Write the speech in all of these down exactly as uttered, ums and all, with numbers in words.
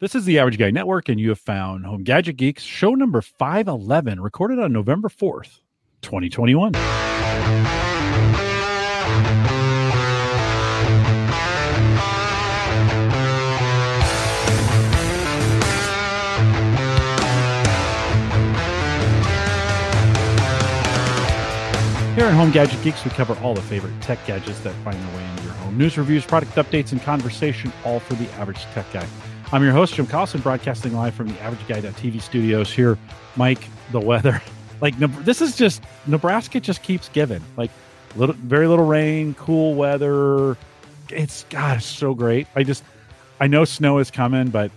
This is the Average Guy Network, and you have found Home Gadget Geeks, show number five eleven, recorded on November fourth, twenty twenty-one. Here at Home Gadget Geeks, we cover all the favorite tech gadgets that find their way into your home. News, reviews, product updates, and conversation, all for the average tech guy. I'm your host, Jim Carlson, broadcasting live from the average guy dot T V studios here. Mike, the weather. Like, this is just, Nebraska just keeps giving. Like, little, very little rain, cool weather. It's, God, it's so great. I just, I know snow is coming, but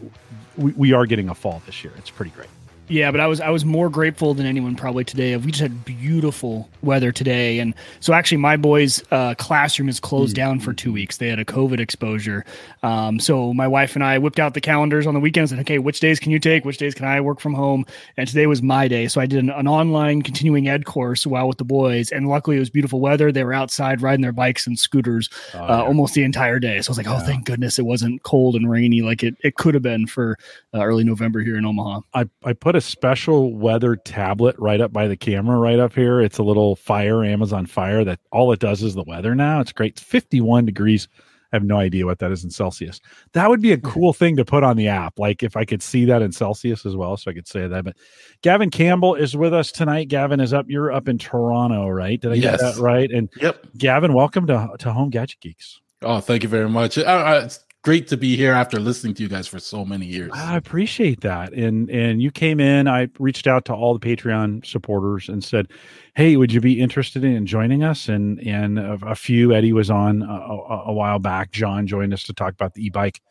we, we are getting a fall this year. It's pretty great. Yeah, but I was I was more grateful than anyone probably today. We just had beautiful weather today. And so actually my boys' uh, classroom is closed down for two weeks. They had a COVID exposure. Um, so my wife and I whipped out the calendars on the weekends and, okay, which days can you take? Which days can I work from home? And today was my day. So I did an, an online continuing ed course while with the boys. And luckily it was beautiful weather. They were outside riding their bikes and scooters uh, oh, yeah. almost the entire day. So I was like, oh, yeah. thank goodness it wasn't cold and rainy like it, it could have been for uh, early November here in Omaha. I, I put a special weather tablet right up by the camera right up here. It's a little Fire, Amazon Fire, that all it does is the weather now. It's great. It's fifty-one degrees. I have no idea what that is in Celsius. That would be a cool thing to put on the app. Like if I could see that in Celsius as well, so I could say that. But Gavin Campbell is with us tonight. Gavin is up. You're up in Toronto, right? Did I yes. get that right? And yep. Gavin, welcome to, to Home Gadget Geeks. Oh, thank you very much. I, I, Great to be here after listening to you guys for so many years. I appreciate that. And and you came in, I reached out to all the Patreon supporters and said, hey, would you be interested in joining us? And and a, a few, Eddie was on a, a, a while back. John joined us to talk about the e-bike.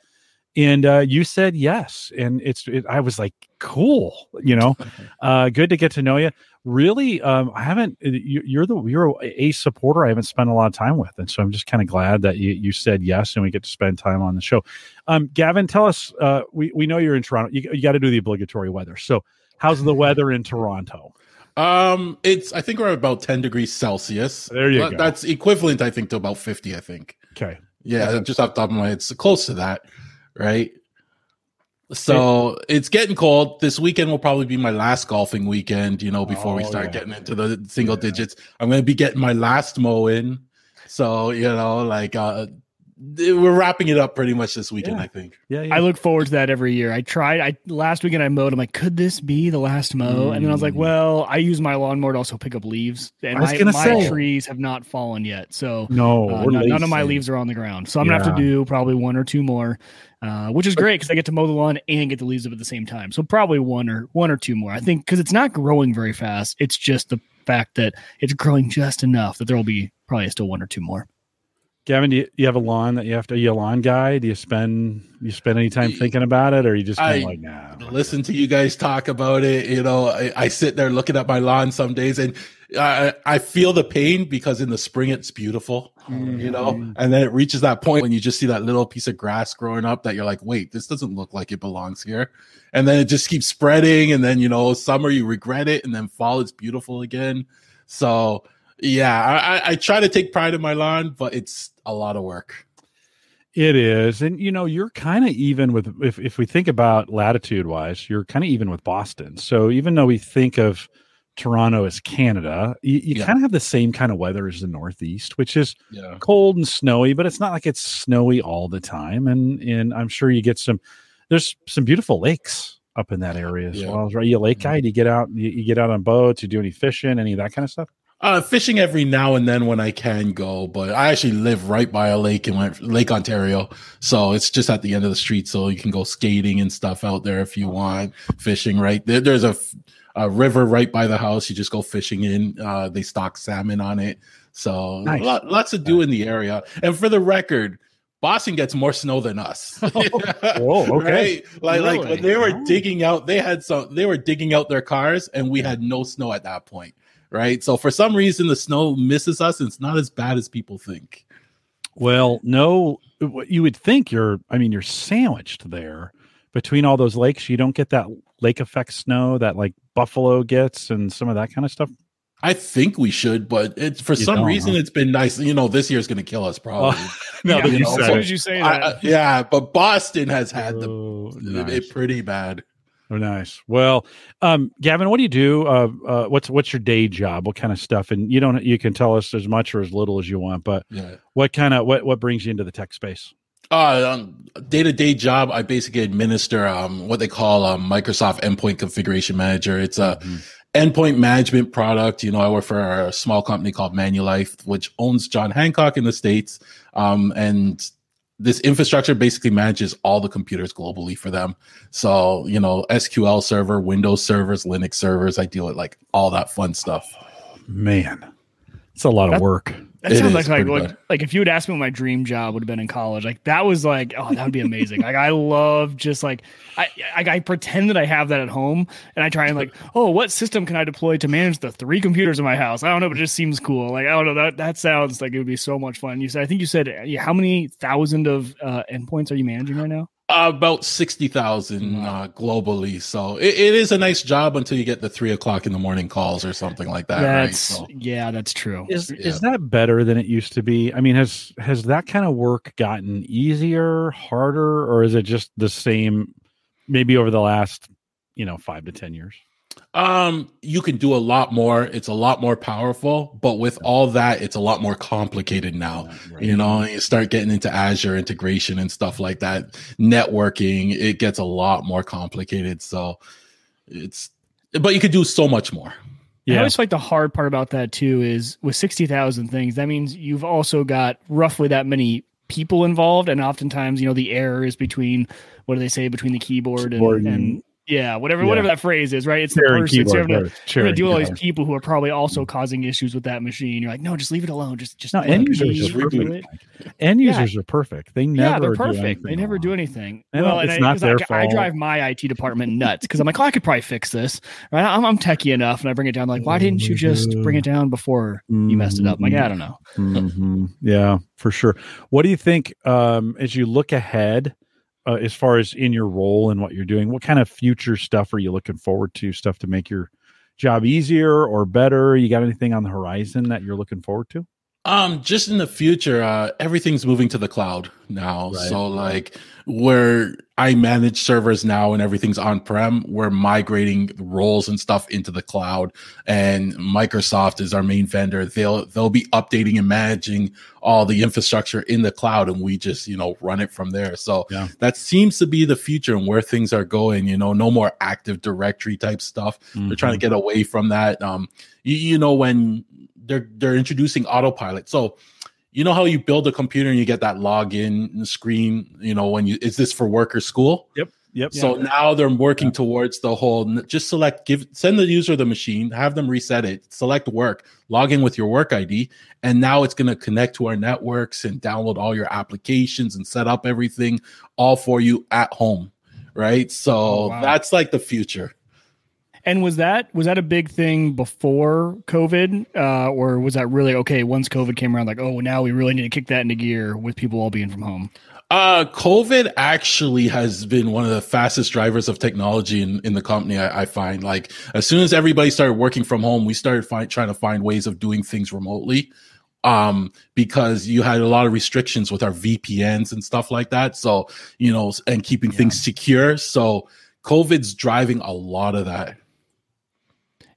And uh, you said yes. And it's it, I was like, cool, you know, uh, good to get to know you. Really, um, I haven't, you, you're the you're a supporter I haven't spent a lot of time with. And so I'm just kind of glad that you, you said yes and we get to spend time on the show. Um, Gavin, tell us, uh, we, we know you're in Toronto. You, you got to do the obligatory weather. So how's the weather in Toronto? Um, it's, I think we're about ten degrees Celsius. There you go. That's equivalent, I think, to about fifty, I think. Okay. Yeah, just off the top of my head, it's close to that, right? So it's getting cold. This weekend will probably be my last golfing weekend, you know, before oh, we start yeah. getting into the single yeah. digits. I'm going to be getting my last mow in. So, you know, like uh, we're wrapping it up pretty much this weekend, yeah. I think. Yeah, yeah. I look forward to that every year. I tried. I Last weekend I mowed. I'm like, could this be the last mow? Mm. And then I was like, well, I use my lawnmower to also pick up leaves. And I was my, my say. trees have not fallen yet. So no, uh, none, none of my leaves are on the ground. So I'm yeah. going to have to do probably one or two more. Uh, which is great because I get to mow the lawn and get the leaves up at the same time. So probably one or one or two more, I think, because it's not growing very fast. It's just the fact that it's growing just enough that there will be probably still one or two more. Gavin, do you, you have a lawn that you have to? Are you a lawn guy? Do you spend you spend any time thinking about it, or are you just kind of like, nah? Listen to you guys talk about it. You know, I, I sit there looking at my lawn some days, and I I feel the pain because in the spring it's beautiful, mm. you know, and then it reaches that point when you just see that little piece of grass growing up that you're like, wait, this doesn't look like it belongs here, and then it just keeps spreading, and then you know, summer you regret it, and then fall it's beautiful again. So yeah, I, I try to take pride in my lawn, but it's a lot of work. It is. And, you know, you're kind of even with, if, if we think about latitude wise, you're kind of even with Boston. So even though we think of Toronto as Canada, you, you yeah. kind of have the same kind of weather as the Northeast, which is yeah. cold and snowy, but it's not like it's snowy all the time. And, and I'm sure you get some, there's some beautiful lakes up in that area as yeah. well. Right? Are you a lake guy? Do you get out, you, you get out on boats, you do any fishing, any of that kind of stuff? Uh, fishing every now and then when I can go, but I actually live right by a lake in my, Lake Ontario. So it's just at the end of the street. So you can go skating and stuff out there if you want. Fishing right there. There's a, a river right by the house. You just go fishing in. Uh, they stock salmon on it. So nice. lot, lots to do nice. in the area. And for the record, Boston gets more snow than us. oh, whoa, okay. Right? Like, really? like when they were digging out, they had some, they were digging out their cars and we yeah. had no snow at that point. Right. So for some reason, the snow misses us. And it's not as bad as people think. Well, no, you would think you're I mean, you're sandwiched there between all those lakes. You don't get that lake effect snow that like Buffalo gets and some of that kind of stuff. I think we should, but it's for you some reason huh? it's been nice. You know, this year's going to kill us probably. Uh, no, yeah, you know, as soon as you say that, I, yeah. But Boston has had oh, the nice. it pretty bad. Oh, nice. Well, um, Gavin, what do you do? Uh, uh, what's what's your day job? What kind of stuff? And you don't you can tell us as much or as little as you want, but yeah. what kind of what what brings you into the tech space? Uh, um, day-to-day job, I basically administer um, what they call um, Microsoft Endpoint Configuration Manager. It's a mm-hmm. endpoint management product. You know, I work for a small company called Manulife, which owns John Hancock in the States. Um, and this infrastructure basically manages all the computers globally for them. So, you know, S Q L server, Windows servers, Linux servers, I deal with like all that fun stuff. Oh, man, it's a lot That's- of work. That it sounds like like, like like if you would ask me what my dream job would have been in college, like that was like, oh, that would be amazing. Like I love just like I, I I pretend that I have that at home and I try and like, oh, what system can I deploy to manage the three computers in my house? I don't know, but it just seems cool. Like I don't know, that that sounds like it would be so much fun. You said I think you said yeah, how many thousand of uh, endpoints are you managing right now? Uh, about sixty thousand uh, globally. So it, it is a nice job until you get the three o'clock in the morning calls or something like that. That's, right? so, yeah, that's true. Is yeah. is that better than it used to be? I mean, has has that kind of work gotten easier, harder, or is it just the same maybe over the last, you know, five to ten years? Um, you can do a lot more. It's a lot more powerful, but with all that, it's a lot more complicated now. Right. You know, you start getting into Azure integration and stuff like that. Networking, it gets a lot more complicated. So it's, but you could do so much more. Yeah. I always feel like the hard part about that too is with sixty thousand things, that means you've also got roughly that many people involved. And oftentimes, you know, the error is between, what do they say, between the keyboard and, and, and Yeah, whatever, yeah. whatever that phrase is, right? It's the person. Keyboard, so you're having to, you're to deal with all these people who are probably also causing issues with that machine. You're like, no, just leave it alone. Just, just no. End users are perfect. End users yeah. are perfect. They never. Yeah, they're perfect. They never do anything. Well, well, it's and not I, their I, fault. I drive my I T department nuts because I'm like, oh, I could probably fix this. Right? I'm, I'm techie enough, and I bring it down. Like, why didn't you just bring it down before mm-hmm. you messed it up? I'm like, yeah, I don't know. Mm-hmm. Yeah, for sure. What do you think um, as you look ahead? Uh, as far as in your role and what you're doing, what kind of future stuff are you looking forward to? Stuff to make your job easier or better? You got anything on the horizon that you're looking forward to? Um, just in the future, uh, everything's moving to the cloud now. Right. So like where I manage servers now and everything's on-prem, we're migrating roles and stuff into the cloud. And Microsoft is our main vendor. They'll they'll be updating and managing all the infrastructure in the cloud, and we just, you know, run it from there. So yeah. that seems to be the future and where things are going. You know, no more Active Directory type stuff. Mm-hmm. They're trying to get away from that. Um, you, you know, when they're they're introducing autopilot. So you know how you build a computer and you get that login screen, you know, when you, is this for work or school? Yep. Yep. So yeah. now they're working yeah. towards the whole, just select, give, send the user the machine, have them reset it, select work, log in with your work I D. And now it's going to connect to our networks and download all your applications and set up everything all for you at home. Right. So oh, wow. that's like the future. And was that was that a big thing before COVID, uh, or was that really okay? Once COVID came around, like, oh, now we really need to kick that into gear with people all being from home. Uh, COVID actually has been one of the fastest drivers of technology in, in the company. I, I find like as soon as everybody started working from home, we started find, trying to find ways of doing things remotely. Um, because you had a lot of restrictions with our V P Ns and stuff like that. So you know, and keeping yeah. things secure. So COVID's driving a lot of that.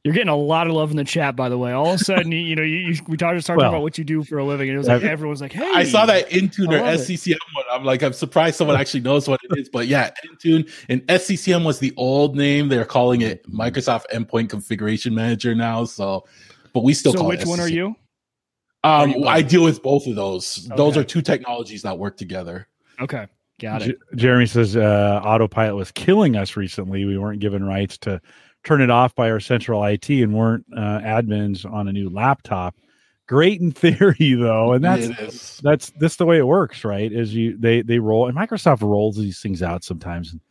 You're getting a lot of love in the chat, by the way. All of a sudden, you, you know, you, you, we talked, just talking well, about what you do for a living, and it was like everyone's like, "Hey!" I saw that Intune or S C C M it. one. I'm like, I'm surprised someone actually knows what it is, but yeah, Intune and S C C M was the old name. They're calling it Microsoft Endpoint Configuration Manager now. So, but we still so call it. So, which one are you? Um, are you I deal with both of those. Okay. Those are two technologies that work together. Okay. Got it. J- Jeremy says uh, autopilot was killing us recently. We weren't given rights to turn it off by our central I T and weren't uh, admins on a new laptop. Great in theory though. And that's, that's, that's the way it works, right? Is you, they, they roll and Microsoft rolls these things out sometimes. And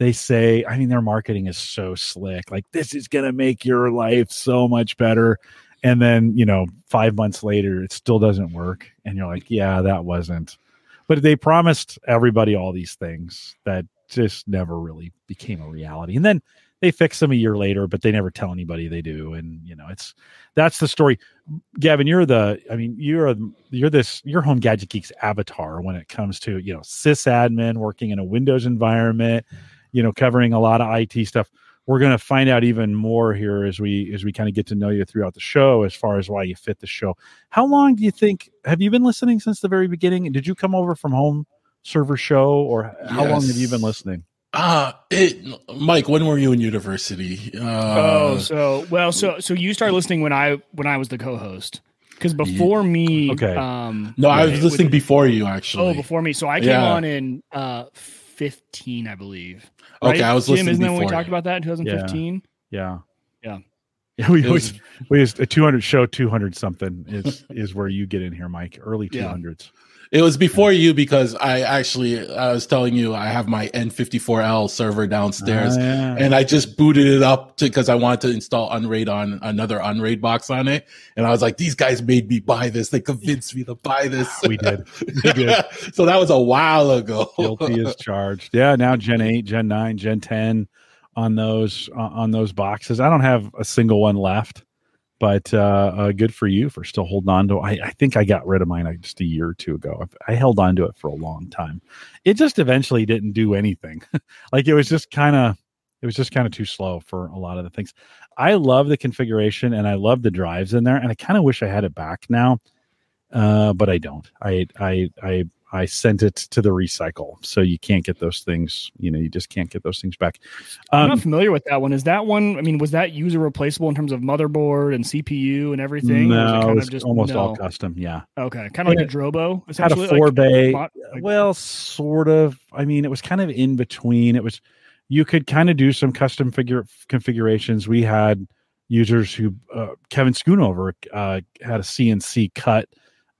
they say, I mean, their marketing is so slick. Like this is going to make your life so much better. And then, you know, five months later, it still doesn't work. And you're like, yeah, that wasn't, but they promised everybody all these things that just never really became a reality. And then they fix them a year later, but they never tell anybody they do. And you know, it's, that's the story. Gavin, you're the, I mean, you're, a, you're this, you're Home Gadget Geek's avatar when it comes to, you know, sysadmin working in a Windows environment, you know, covering a lot of I T stuff. We're going to find out even more here as we, as we kind of get to know you throughout the show, as far as why you fit the show. How long do you think, have you been listening since the very beginning? Did you come over from Home Server Show, or how yes. long have you been listening? Uh, it, Mike, when were you in university? Uh, oh, so, well, so, so you started listening when I, when I was the co-host, because before yeah. me, okay. um, no, I was it, listening it, before you actually. Oh, before me. So I came yeah. on in, uh, fifteen, I believe. Right? Okay, I was listening. Jim, isn't that when we talked about that in twenty fifteen? Yeah, yeah, yeah. We always was, we used a two hundred show, two hundred something is is where you get in here, Mike. Early yeah. two hundreds. It was before you, because I actually, I was telling you, I have my N fifty-four L server downstairs, oh, yeah. and I just booted it up because I wanted to install Unraid on another Unraid box on it. And I was like, these guys made me buy this. They convinced me to buy this. We did. We did. So that was a while ago. Guilty as charged. Yeah. Now Gen eight, Gen nine, Gen ten on those, uh, on those boxes. I don't have a single one left. But uh, uh, good for you for still holding on to. I, I think I got rid of mine just a year or two ago. I, I held on to it for a long time. It just eventually didn't do anything. Like it was just kind of, it was just kind of too slow for a lot of the things. I love the configuration and I love the drives in there, and I kind of wish I had it back now, uh, but I don't. I I I I sent it to the recycle, so you can't get those things. You know, you just can't get those things back. Um, I'm not familiar with that one. Is that one? I mean, was that user replaceable in terms of motherboard and C P U and everything? No, or was it kind it was of just, almost no. all custom. Yeah. Okay, kind of like it, a Drobo. Had a four like, bay. Like, well, sort of. I mean, it was kind of in between. It was, you could kind of do some custom figure configurations. We had users who uh, Kevin Schoonover uh, had a C N C cut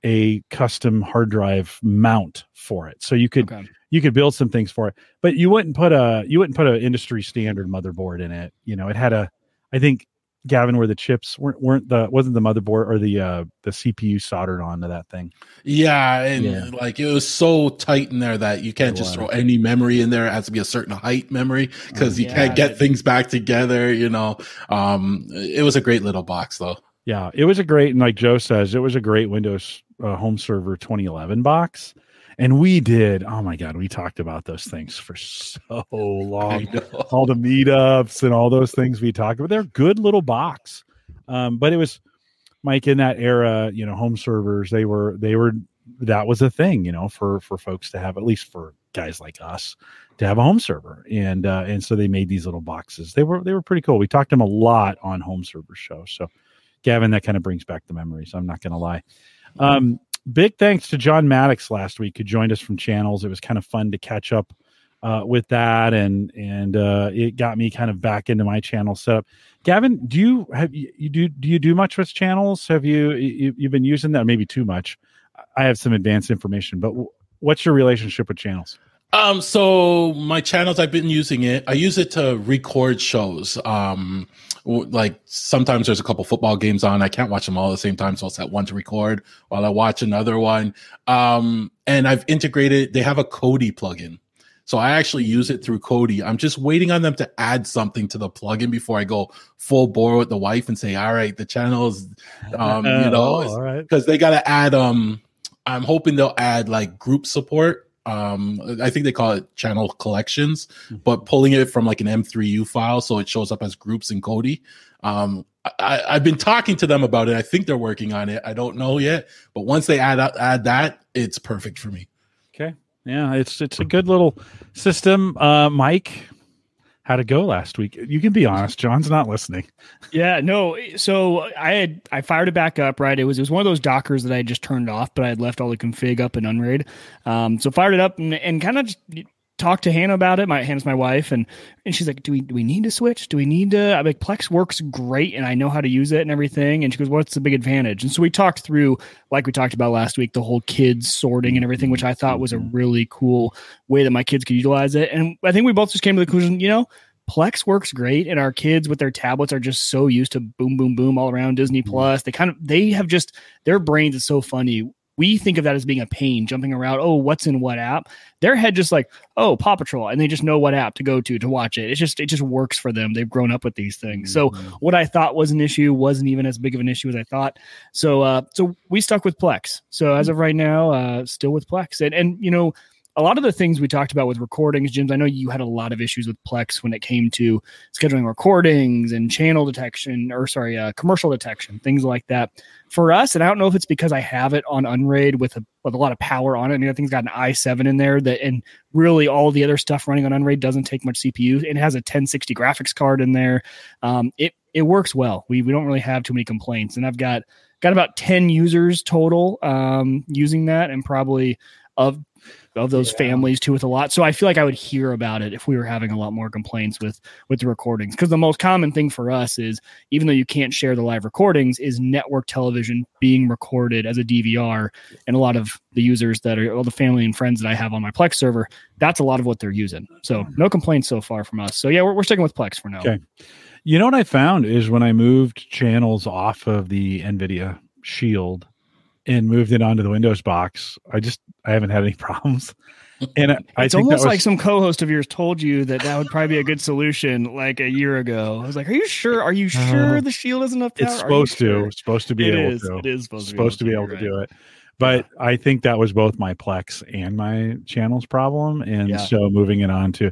a custom hard drive mount for it, so you could okay. you could build some things for it, but you wouldn't put a you wouldn't put an industry standard motherboard in it. You know, it had a, I think, Gavin, where the chips weren't weren't the wasn't the motherboard or the uh, the C P U soldered onto that thing. Yeah, and yeah. like it was so tight in there that you can't just throw any memory in there. It has to be a certain height memory, because oh, you yeah, can't get things back together. You know, um, it was a great little box though. Yeah, it was a great, and like Joe says, it was a great Windows uh, Home Server twenty eleven box. And we did, oh my God, we talked about those things for so long. All the meetups and all those things we talked about. They're a good little box. Um, but it was, Mike, in that era, you know, home servers, they were, they were, that was a thing, you know, for, for folks to have, at least for guys like us, to have a home server. And, uh, and so they made these little boxes. They were, they were pretty cool. We talked to them a lot on Home Server Show. So, Gavin, that kind of brings back the memories. I'm not going to lie. Um, big thanks to John Maddox last week, who joined us from Channels. It was kind of fun to catch up uh, with that, and and uh, it got me kind of back into my channel setup. Gavin, do you have you, you do do you do much with Channels? Have you, you you've been using that? Maybe too much. I have some advanced information, but w- what's your relationship with Channels? Um, so my Channels, I've been using it. I use it to record shows. Um, like sometimes there's a couple football games on. I can't watch them all at the same time, so I'll set one to record while I watch another one. Um, and I've integrated, they have a Kodi plugin. So I actually use it through Kodi. I'm just waiting on them to add something to the plugin before I go full bore with the wife and say, all right, the Channels, um, you know, because oh, right. they got to add, um, I'm hoping they'll add like group support. Um, I think they call it channel collections, but pulling it from like an M three U file, so it shows up as groups in Kodi. Um, I, I've been talking to them about it. I think they're working on it. I don't know yet, but once they add add that, it's perfect for me. Okay, yeah, it's it's a good little system. Uh, Mike, how'd it go last week? You can be honest. John's not listening. Yeah, no. So I had I fired it back up. Right, it was it was one of those Dockers that I had just turned off, but I had left all the config up in Unraid. Um, so fired it up and, and kind of just talked to Hannah about it. My Hannah's my wife, and and she's like, "Do we do we need to switch? Do we need to?" I'm like, "Plex works great, and I know how to use it and everything." And she goes, "What's the big advantage?" And so we talked through, like we talked about last week, the whole kids sorting and everything, which I thought was a really cool way that my kids could utilize it. And I think we both just came to the conclusion, you know, Plex works great, and our kids with their tablets are just so used to boom, boom, boom all around Disney Plus. They kind of they have just their brains is so funny. we think of that as being a pain, jumping around, oh, what's in what app? Their head just like, oh, Paw Patrol, and they just know what app to go to to watch it. It's just, it just works for them. They've grown up with these things. Mm-hmm. So what I thought was an issue wasn't even as big of an issue as I thought. So uh, so we stuck with Plex. So as of right now, uh, still with Plex. And, and you know, a lot of the things we talked about with recordings, Jim, I know you had a lot of issues with Plex when it came to scheduling recordings and channel detection, or sorry, uh, commercial detection, things like that. For us, and I don't know if it's because I have it on Unraid with a, with a lot of power on it. I mean, I think it's got an i seven in there, that, and really all the other stuff running on Unraid doesn't take much C P U. It has a ten sixty graphics card in there. Um, it it works well. We we don't really have too many complaints. And I've got got about ten users total um, using that, and probably of of those yeah. families too with a lot. So I feel like I would hear about it if we were having a lot more complaints with, with the recordings. Because the most common thing for us is, even though you can't share the live recordings, is network television being recorded as a D V R. And a lot of the users that are, all the family and friends that I have on my Plex server, that's a lot of what they're using. So no complaints so far from us. So yeah, we're, we're sticking with Plex for now. Okay. You know what I found is when I moved Channels off of the NVIDIA Shield and moved it onto the Windows box, I just, I haven't had any problems. And I, I it's think almost was, like some co-host of yours told you that that would probably be a good solution like a year ago. I was like, are you sure? Are you sure uh, the Shield is enough power? It's supposed to, sure? supposed to be it able is, to. It is supposed, supposed to be able to, to, be able right. to do it. But yeah. I think that was both my Plex and my Channels problem. And yeah. so moving it on to,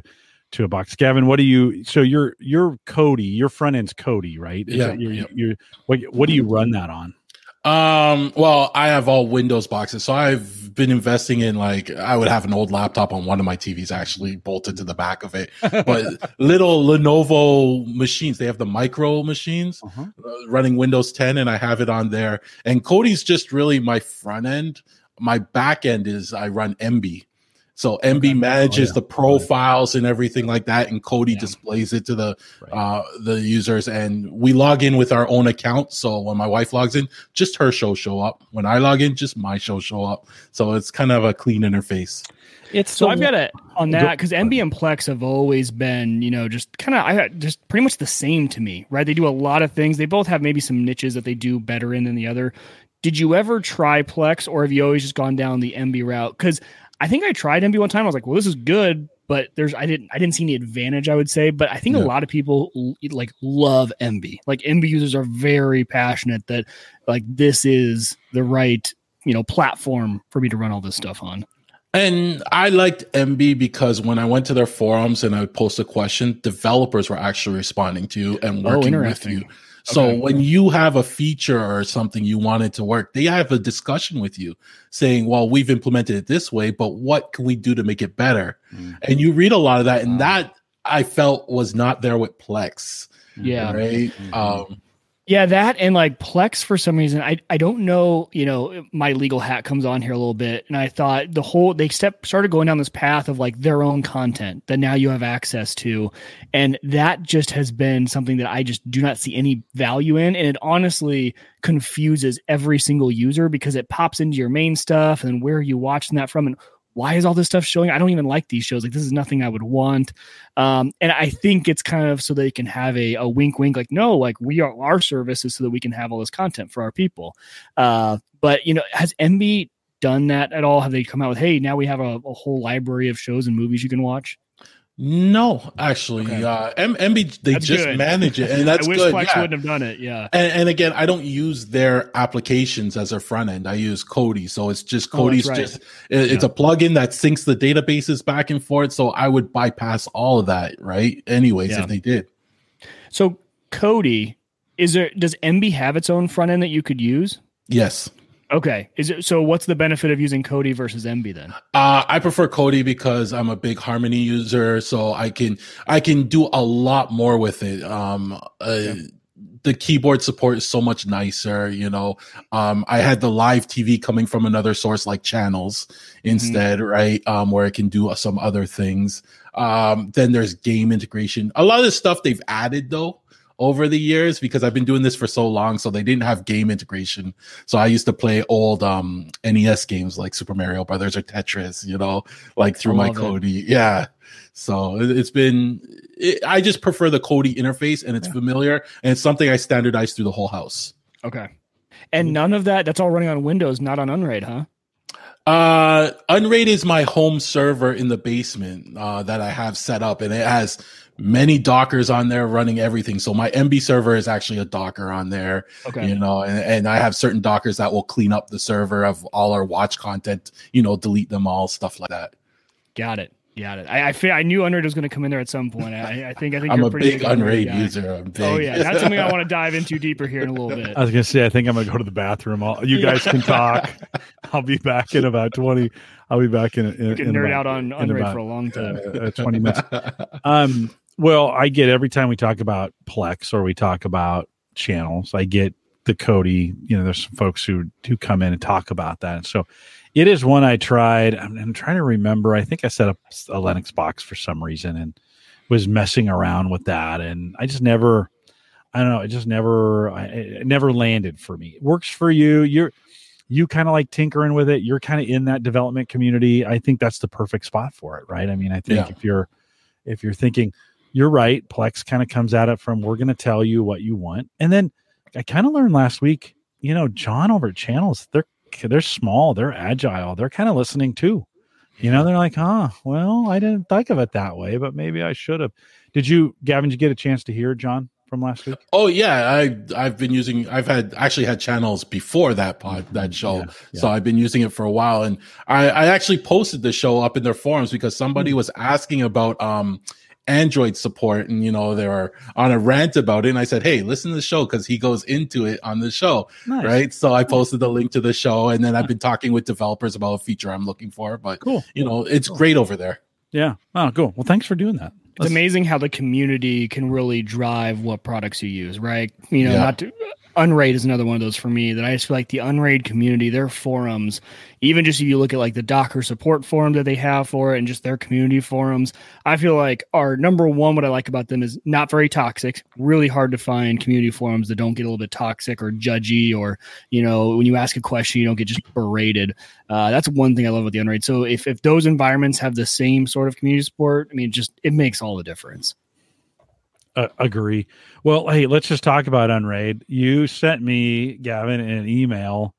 to a box. Gavin, what do you, so you're, you're Kodi, your front end's Kodi, right? Is yeah. You're, yeah. You're, what, what do you run that on? Um, well, I have all Windows boxes, so I've been investing in, like, I would have an old laptop on one of my T Vs actually bolted to the back of it, but little Lenovo machines, they have the micro machines uh-huh. uh, running Windows ten, and I have it on there. And Kodi's just really my front end. My back end is I run Emby. So Emby okay. manages oh, yeah. the profiles and everything like that, and Kodi yeah. displays it to the right. uh, the users. And we log in with our own account. So when my wife logs in, just her show show up. When I log in, just my show show up. So it's kind of a clean interface. It's so, so I've got it on that because Emby and Plex have always been, you know, just kind of I just pretty much the same to me, right? They do a lot of things. They both have maybe some niches that they do better in than the other. Did you ever try Plex, or have you always just gone down the Emby route? Because I think I tried Emby one time. I was like, well, this is good, but there's I didn't I didn't see any advantage, I would say. But I think yeah. a lot of people l- like love Emby. Like Emby users are very passionate that like this is the right, you know, platform for me to run all this stuff on. And I liked Emby because when I went to their forums and I would post a question, developers were actually responding to you and working oh, with you. So okay. when you have a feature or something you want it to work, they have a discussion with you saying, well, we've implemented it this way, but what can we do to make it better? Mm-hmm. And you read a lot of that. And that I felt was not there with Plex. Yeah. Right. Mm-hmm. Um, yeah, that and like Plex for some reason, I, I don't know, you know, my legal hat comes on here a little bit. And I thought the whole, they step, started going down this path of like their own content that now you have access to. And that just has been something that I just do not see any value in. And it honestly confuses every single user because it pops into your main stuff. And where are you watching that from? And why is all this stuff showing? I don't even like these shows. Like, this is nothing I would want. Um, and I think it's kind of so they can have a, a wink, wink, like, no, like we are, our service is so that we can have all this content for our people. Uh, but, you know, has Emby done that at all? Have they come out with, hey, now we have a, a whole library of shows and movies you can watch? No, actually, okay. uh, M- Emby, they that's just good. Manage it, and that's good. I wish good, Plex yeah. wouldn't have done it, yeah. And, and again, I don't use their applications as a front end. I use Kodi, so it's just Kodi's oh, right. just, it, yeah. it's a plugin that syncs the databases back and forth, so I would bypass all of that, right? Anyways, yeah. if they did. So Kodi, is there, does Emby have its own front end that you could use? Yes. Okay. Is it, so what's the benefit of using Kodi versus Emby then? Uh, I prefer Kodi because I'm a big Harmony user, so I can I can do a lot more with it. Um, uh, yeah. The keyboard support is so much nicer, you know. Um, I had the live T V coming from another source like Channels instead, mm-hmm. right, um, where I can do some other things. Um, then there's game integration. A lot of the stuff they've added, though, over the years, because I've been doing this for so long, so they didn't have game integration. So I used to play old um, N E S games like Super Mario Brothers or Tetris, you know, like through my Kodi. It. Yeah. So it's been, it, I just prefer the Kodi interface, and it's yeah. familiar, and it's something I standardized through the whole house. Okay. And none of that, that's all running on Windows, not on Unraid, huh? Uh, Unraid is my home server in the basement uh, that I have set up, and it has many Dockers on there running everything. So my Emby server is actually a Docker on there, okay. you know, and, and I have certain Dockers that will clean up the server of all our watch content, you know, delete them all, stuff like that. Got it. Got it. I I, feel, I knew Unraid was going to come in there at some point. I, I think I think I'm you're a pretty big Unraid guy. user. I'm big. Oh yeah, that's something I want to dive into deeper here in a little bit. I was going to say I think I'm going to go to the bathroom. I'll, you guys can talk. I'll be back in about twenty. I'll be back in. in you can in nerd about, out on Unraid for a long time. Uh, twenty minutes. Um. Well, I get every time we talk about Plex or we talk about Channels, I get the Kodi. You know, there's some folks who who come in and talk about that. And so. It is one I tried. I'm, I'm trying to remember. I think I set up a Linux box for some reason and was messing around with that. And I just never, I don't know. It just never, I, it never landed for me. It works for you. You're, you kind of like tinkering with it. You're kind of in that development community. I think that's the perfect spot for it. Right. I mean, I think yeah. if you're, if you're thinking you're right, Plex kind of comes at it from, we're going to tell you what you want. And then I kind of learned last week, you know, John over at Channels, they're, they're small, they're agile, they're kind of listening too. You know, they're like, huh, well, I didn't think of it that way, but maybe I should have. Did you, Gavin, did you get a chance to hear John from last week? Oh yeah. I, I've been using, I've had actually had Channels before that pod, that show. Yeah, yeah. So I've been using it for a while. And I, I actually posted the show up in their forums because somebody mm-hmm. was asking about, um, Android support, and you know they were on a rant about it, and I said, hey, listen to the show because he goes into it on the show. Nice. Right, so I posted the link to the show, and then I've been talking with developers about a feature I'm looking for, but cool. you know it's cool. great over there. Yeah. Oh, cool. Well, thanks for doing that. It's Let's... amazing how the community can really drive what products you use, right? You know, yeah. not to Unraid is another one of those for me that I just feel like the Unraid community, their forums, even just if you look at like the Docker support forum that they have for it and just their community forums, I feel like our number one, what I like about them is not very toxic, really hard to find community forums that don't get a little bit toxic or judgy, or, you know, when you ask a question, you don't get just berated. Uh, that's one thing I love with the Unraid. So if, if those environments have the same sort of community support, I mean, it just, it makes all the difference. Uh, agree. Well, hey, let's just talk about Unraid. You sent me, Gavin, an email,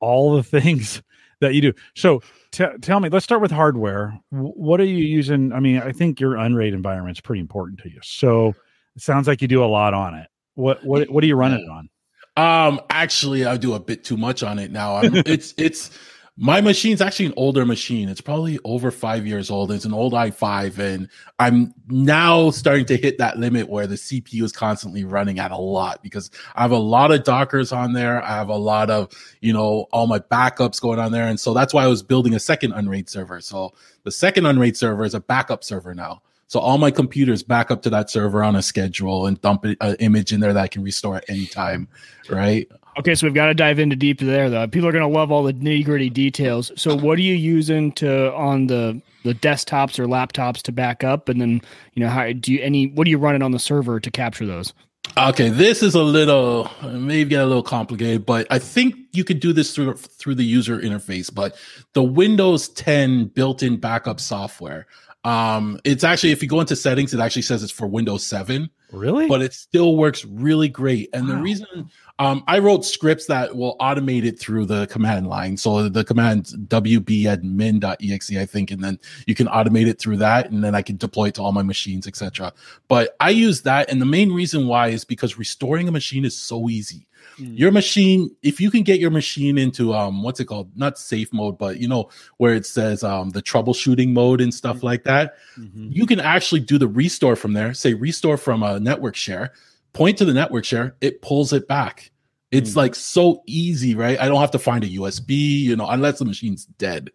all the things that you do. So t- tell me, let's start with hardware. W- what are you using? I mean, I think your Unraid environment is pretty important to you. So it sounds like you do a lot on it. What what what do you run it on? Um, actually, I do a bit too much on it now. I'm, it's it's. My machine's actually an older machine. It's probably over five years old. It's an old i five, and I'm now starting to hit that limit where the C P U is constantly running at a lot because I have a lot of Dockers on there. I have a lot of, you know, all my backups going on there. And so that's why I was building a second Unraid server. So the second Unraid server is a backup server now. So all my computers back up to that server on a schedule and dump an image in there that I can restore at any time, right? Okay, so we've got to dive into deep there, though. People are going to love all the nitty-gritty details. So what are you using to on the, the desktops or laptops to back up? And then, you know, how do you any what are you running on the server to capture those? Okay, this is a little, maybe get a little complicated, but I think you could do this through through the user interface. But the Windows ten built-in backup software, um, it's actually, if you go into settings, it actually says it's for Windows seven. Really? But it still works really great. And wow. the reason... Um, I wrote scripts that will automate it through the command line. So the command wb-admin.exe, I think, and then you can automate it through that, and then I can deploy it to all my machines, et cetera. But I use that, and the main reason why is because restoring a machine is so easy. Mm. Your machine, if you can get your machine into, um, what's it called? Not safe mode, but, you know, where it says um, the troubleshooting mode and stuff mm-hmm. like that, mm-hmm. you can actually do the restore from there, say restore from a network share. Point to the network share, it pulls it back. It's mm. like so easy, right? I don't have to find a U S B, you know, unless the machine's dead,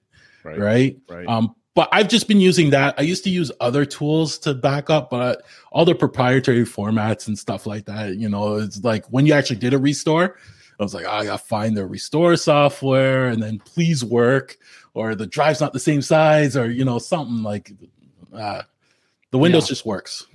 right? Right. right. Um, but I've just been using that. I used to use other tools to back up, but all the proprietary formats and stuff like that, you know, it's like when you actually did a restore, I was like, oh, I gotta find the restore software, and then please work, or the drive's not the same size, or you know, something like uh, the Windows yeah. just works.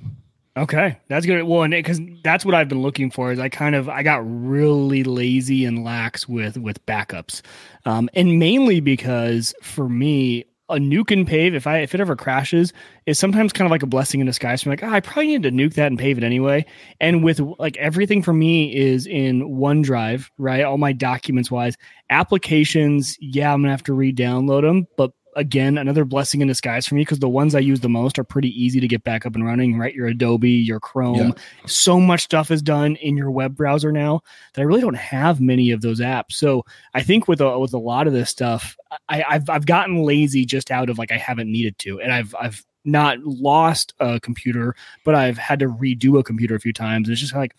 Okay, that's good. Well, and because that's what I've been looking for is I kind of I got really lazy and lax with with backups, um, and mainly because for me a nuke and pave, if I if it ever crashes, is sometimes kind of like a blessing in disguise. So I'm like, oh, I probably need to nuke that and pave it anyway. And with like everything for me is in OneDrive, right? All my documents wise, applications, yeah, I'm gonna have to re-download them. But again, another blessing in disguise for me because the ones I use the most are pretty easy to get back up and running, right? Your Adobe, your Chrome, yeah. So much stuff is done in your web browser now that I really don't have many of those apps. So I think with a, with a lot of this stuff, I, I've I've gotten lazy just out of like I haven't needed to, and I've I've not lost a computer, but I've had to redo a computer a few times. And it's just like,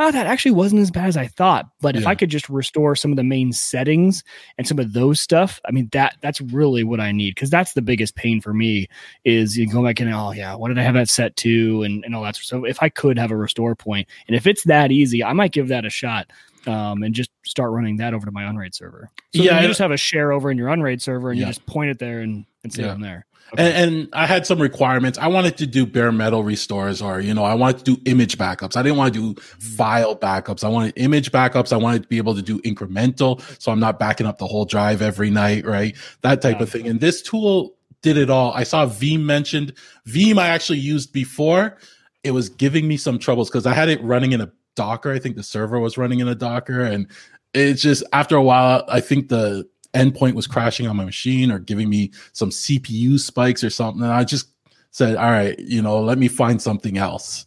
oh, that actually wasn't as bad as I thought. But yeah. if I could just restore some of the main settings and some of those stuff, I mean, that that's really what I need, because that's the biggest pain for me is you go back and, oh, yeah, what did I have that set to and, and all that. So if I could have a restore point, and if it's that easy, I might give that a shot. Um, and just start running that over to my Unraid server. So yeah, you just have a share over in your Unraid server, and yeah. you just point it there and, and sit yeah. on there. Okay. And, and I had some requirements. I wanted to do bare metal restores, or, you know, I wanted to do image backups. I didn't want to do file backups. I wanted image backups. I wanted to be able to do incremental, so I'm not backing up the whole drive every night, right? That type yeah. of thing. And this tool did it all. I saw Veeam mentioned. Veeam I actually used before. It was giving me some troubles because I had it running in a Docker. I think the server was running in a Docker, and it's just after a while, I think the endpoint was crashing on my machine or giving me some C P U spikes or something. And I just said, all right, you know, let me find something else.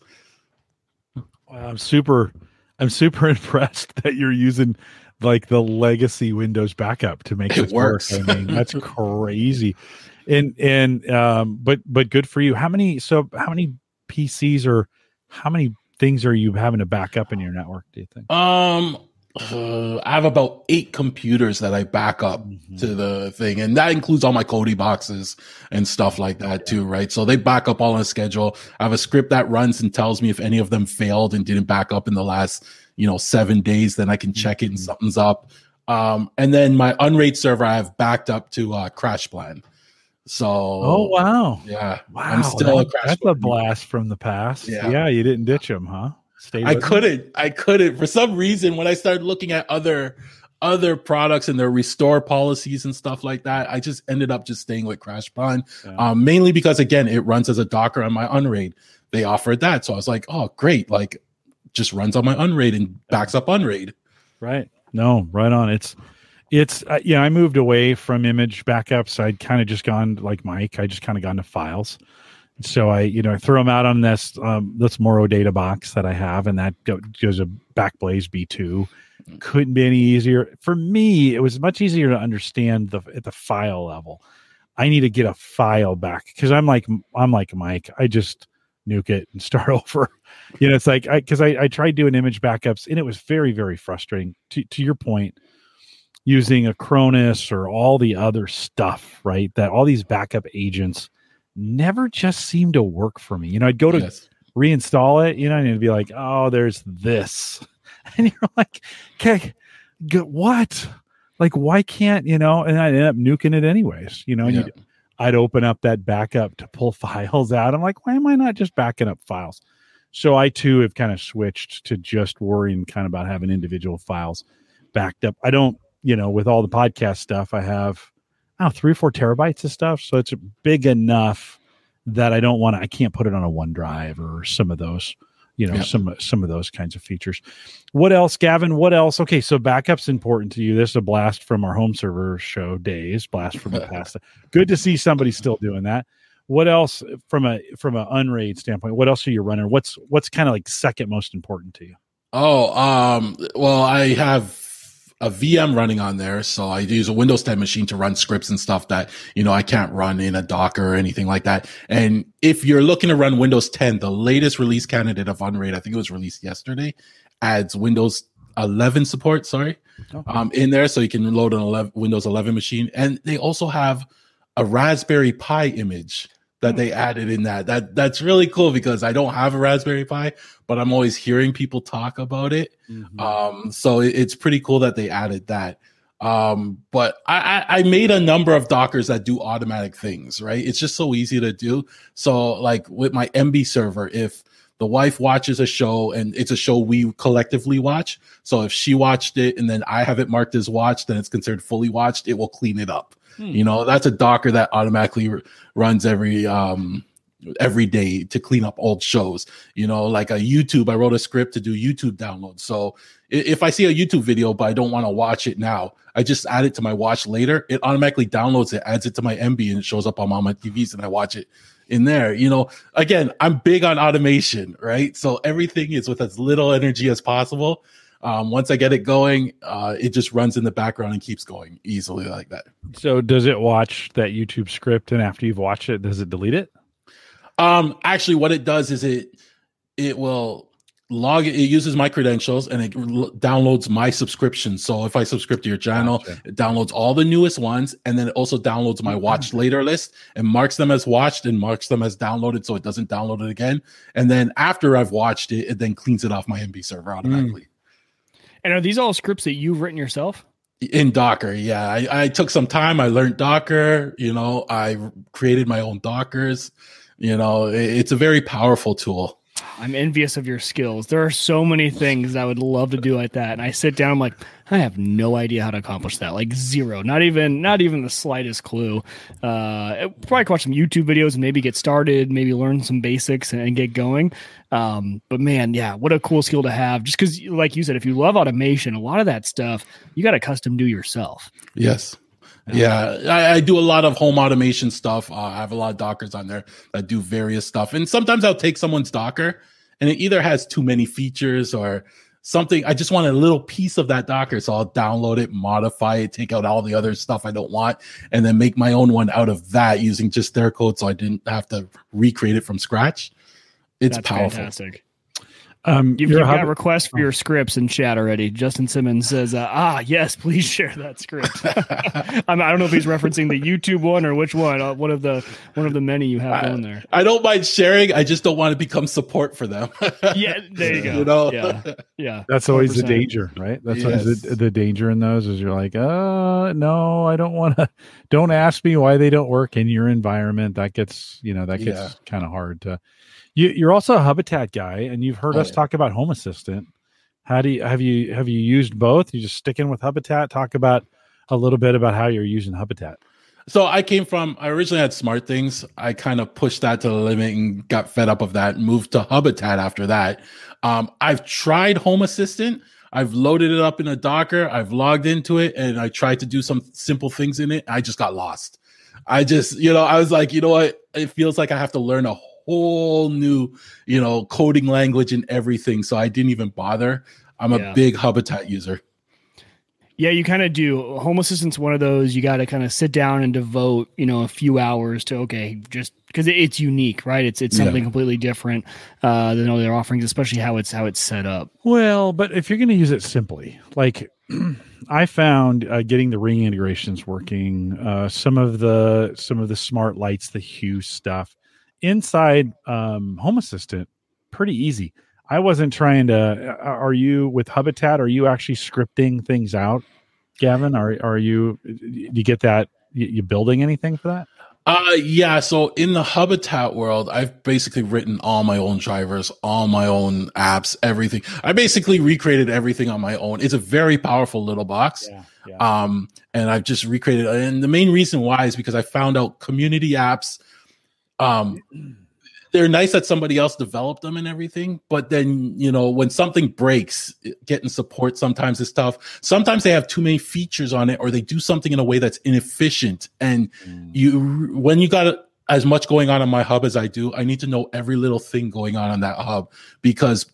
I'm super, I'm super impressed that you're using like the legacy Windows backup to make it work. I mean, that's crazy. And, and, um, but, but good for you. How many, so how many P Cs or how many things are you having to back up in your network, do you think? Um, uh, I have about eight computers that I back up mm-hmm. to the thing. And that includes all my Kodi boxes and stuff like that yeah. too, right? So they back up all on a schedule. I have a script that runs and tells me if any of them failed and didn't back up in the last, you know, seven days, then I can mm-hmm. check it and something's up. Um, and then my Unraid server, I have backed up to uh, CrashPlan. So, oh wow, yeah, wow, I'm still that, a crash that's player. A blast from the past. Yeah, yeah you didn't ditch him, huh? Stay I couldn't, him. I couldn't for some reason. When I started looking at other other products and their restore policies and stuff like that, I just ended up just staying with CrashPlan, yeah. um, mainly because again, it runs as a Docker on my Unraid. They offered that, so I was like, oh great, like just runs on my Unraid and backs up Unraid. Right? No, right on. It's. It's, uh, yeah, I moved away from image backups. I'd kind of just gone, like Mike, I just kind of gone to files. So I, you know, I throw them out on this, um, this Morrow data box that I have, and that go, goes a Backblaze B two. Couldn't be any easier. For me, it was much easier to understand the at the file level. I need to get a file back because I'm like, I'm like Mike. I just nuke it and start over. You know, it's like, I because I, I tried doing image backups, and it was very, very frustrating. To, to your point, using Acronis or all the other stuff, right? That all these backup agents never just seem to work for me. You know, I'd go to yes. reinstall it, you know, and it'd be like, oh, there's this. And you're like, okay, what? Like, why can't, you know, and I end up nuking it anyways, you know, and yeah. you'd, I'd open up that backup to pull files out. I'm like, why am I not just backing up files? So I too have kind of switched to just worrying kind of about having individual files backed up. I don't, you know, with all the podcast stuff, I have, I don't know, three or four terabytes of stuff. So it's big enough that I don't want to, I can't put it on a OneDrive or some of those, you know, yeah. some, some of those kinds of features. What else, Gavin? What else? Okay. So backup's important to you. This is a blast from our home server show days, blast from the past. Good to see somebody still doing that. What else from a, from an Unraid standpoint, what else are you running? What's, what's kind of like second most important to you? Oh, um, well, I have a V M running on there. So I use a Windows ten machine to run scripts and stuff that, you know, I can't run in a Docker or anything like that. And if you're looking to run Windows ten, the latest release candidate of Unraid, I think it was released yesterday, adds Windows eleven support, sorry, oh. um, in there. So you can load an eleven, Windows eleven machine. And they also have a Raspberry Pi image that they added in that. That that's really cool because I don't have a Raspberry Pi, but I'm always hearing people talk about it. Mm-hmm. Um, so it, it's pretty cool that they added that. Um, but I, I, I made a number of Dockers that do automatic things, right? It's just so easy to do. So like with my Emby server, if the wife watches a show, and it's a show we collectively watch. So if she watched it and then I have it marked as watched, then it's considered fully watched. It will clean it up. Hmm. You know, that's a Docker that automatically r- runs every um, every day to clean up old shows. You know, like a YouTube, I wrote a script to do YouTube downloads. So if I see a YouTube video, but I don't want to watch it now, I just add it to my watch later. It automatically downloads it, adds it to my Emby, and it shows up on all my T Vs, and I watch it in there. You know, again, I'm big on automation, right? So everything is with as little energy as possible. Um, once I get it going, uh, it just runs in the background and keeps going easily like that. So does it watch that YouTube script, and after you've watched it, does it delete it? Um, actually, what it does is it it will log, it uses my credentials, and it l- downloads my subscription. So if I subscribe to your channel, gotcha. It downloads all the newest ones, and then it also downloads my watch later list and marks them as watched and marks them as downloaded, so it doesn't download it again. And then after I've watched it, it then cleans it off my Emby server automatically. Mm. And are these all scripts that you've written yourself? In Docker, yeah. I, I took some time. I learned Docker. You know, I created my own Dockers. You know, it, it's a very powerful tool. I'm envious of your skills. There are so many things I would love to do like that. And I sit down, I'm like, I have no idea how to accomplish that. Like zero, not even, not even the slightest clue. Uh, probably watch some YouTube videos and maybe get started, maybe learn some basics and, and get going. Um, but man, yeah, what a cool skill to have. Just because, like you said, if you love automation, a lot of that stuff, you got to custom do yourself. Yes. Yeah, I, I do a lot of home automation stuff. Uh, I have a lot of Dockers on there that do various stuff. And sometimes I'll take someone's Docker, and it either has too many features or something. I just want a little piece of that Docker. So I'll download it, modify it, take out all the other stuff I don't want, and then make my own one out of that using just their code so I didn't have to recreate it from scratch. It's That's powerful. Fantastic. Um, you've you've got a request for your scripts in chat already. Justin Simmons says, uh, ah, yes, please share that script. I don't know if he's referencing the YouTube one or which one, uh, one of the one of the many you have on there. I don't mind sharing. I just don't want to become support for them. Yeah, there you go. You know? Yeah, yeah. That's always one hundred percent the danger, right? That's yes. always the, the danger in those is you're like, uh, no, I don't want to. Don't ask me why they don't work in your environment. That gets, you know, that gets yeah. kind of hard to. You, you're also a Hubitat guy, and you've heard oh, us yeah. talk about Home Assistant. How do you have you have you used both? You just sticking with Hubitat. Talk about a little bit about how you're using Hubitat. So I came from I originally had Smart Things. I kind of pushed that to the limit and got fed up of that. Moved to Hubitat after that. Um, I've tried Home Assistant. I've loaded it up in a Docker. I've logged into it, and I tried to do some simple things in it. I just got lost. I just you know I was like you know what it feels like I have to learn a whole whole new, you know, coding language and everything. So I didn't even bother. I'm yeah. a big Hubitat user. Yeah, you kind of do. Home Assistant's one of those you got to kind of sit down and devote, you know, a few hours to, okay, just because it's unique, right? It's it's something yeah. completely different uh, than all their offerings, especially how it's how it's set up. Well, but if you're going to use it simply, like I found uh, getting the Ring integrations working, uh, some of the some of the smart lights, the Hue stuff, inside um, Home Assistant, pretty easy. I wasn't trying to. Are you with Hubitat? Are you actually scripting things out, Gavin? Are are you? Do you get that? You building anything for that? Uh, yeah. So in the Hubitat world, I've basically written all my own drivers, all my own apps, everything. I basically recreated everything on my own. It's a very powerful little box. Yeah, yeah. Um, and I've just recreated. And the main reason why is because I found out community apps. Um, they're nice that somebody else developed them and everything, but then, you know, when something breaks, getting support sometimes is tough. Sometimes they have too many features on it, or they do something in a way that's inefficient. And mm. you, when you got as much going on in my hub as I do, I need to know every little thing going on on that hub, because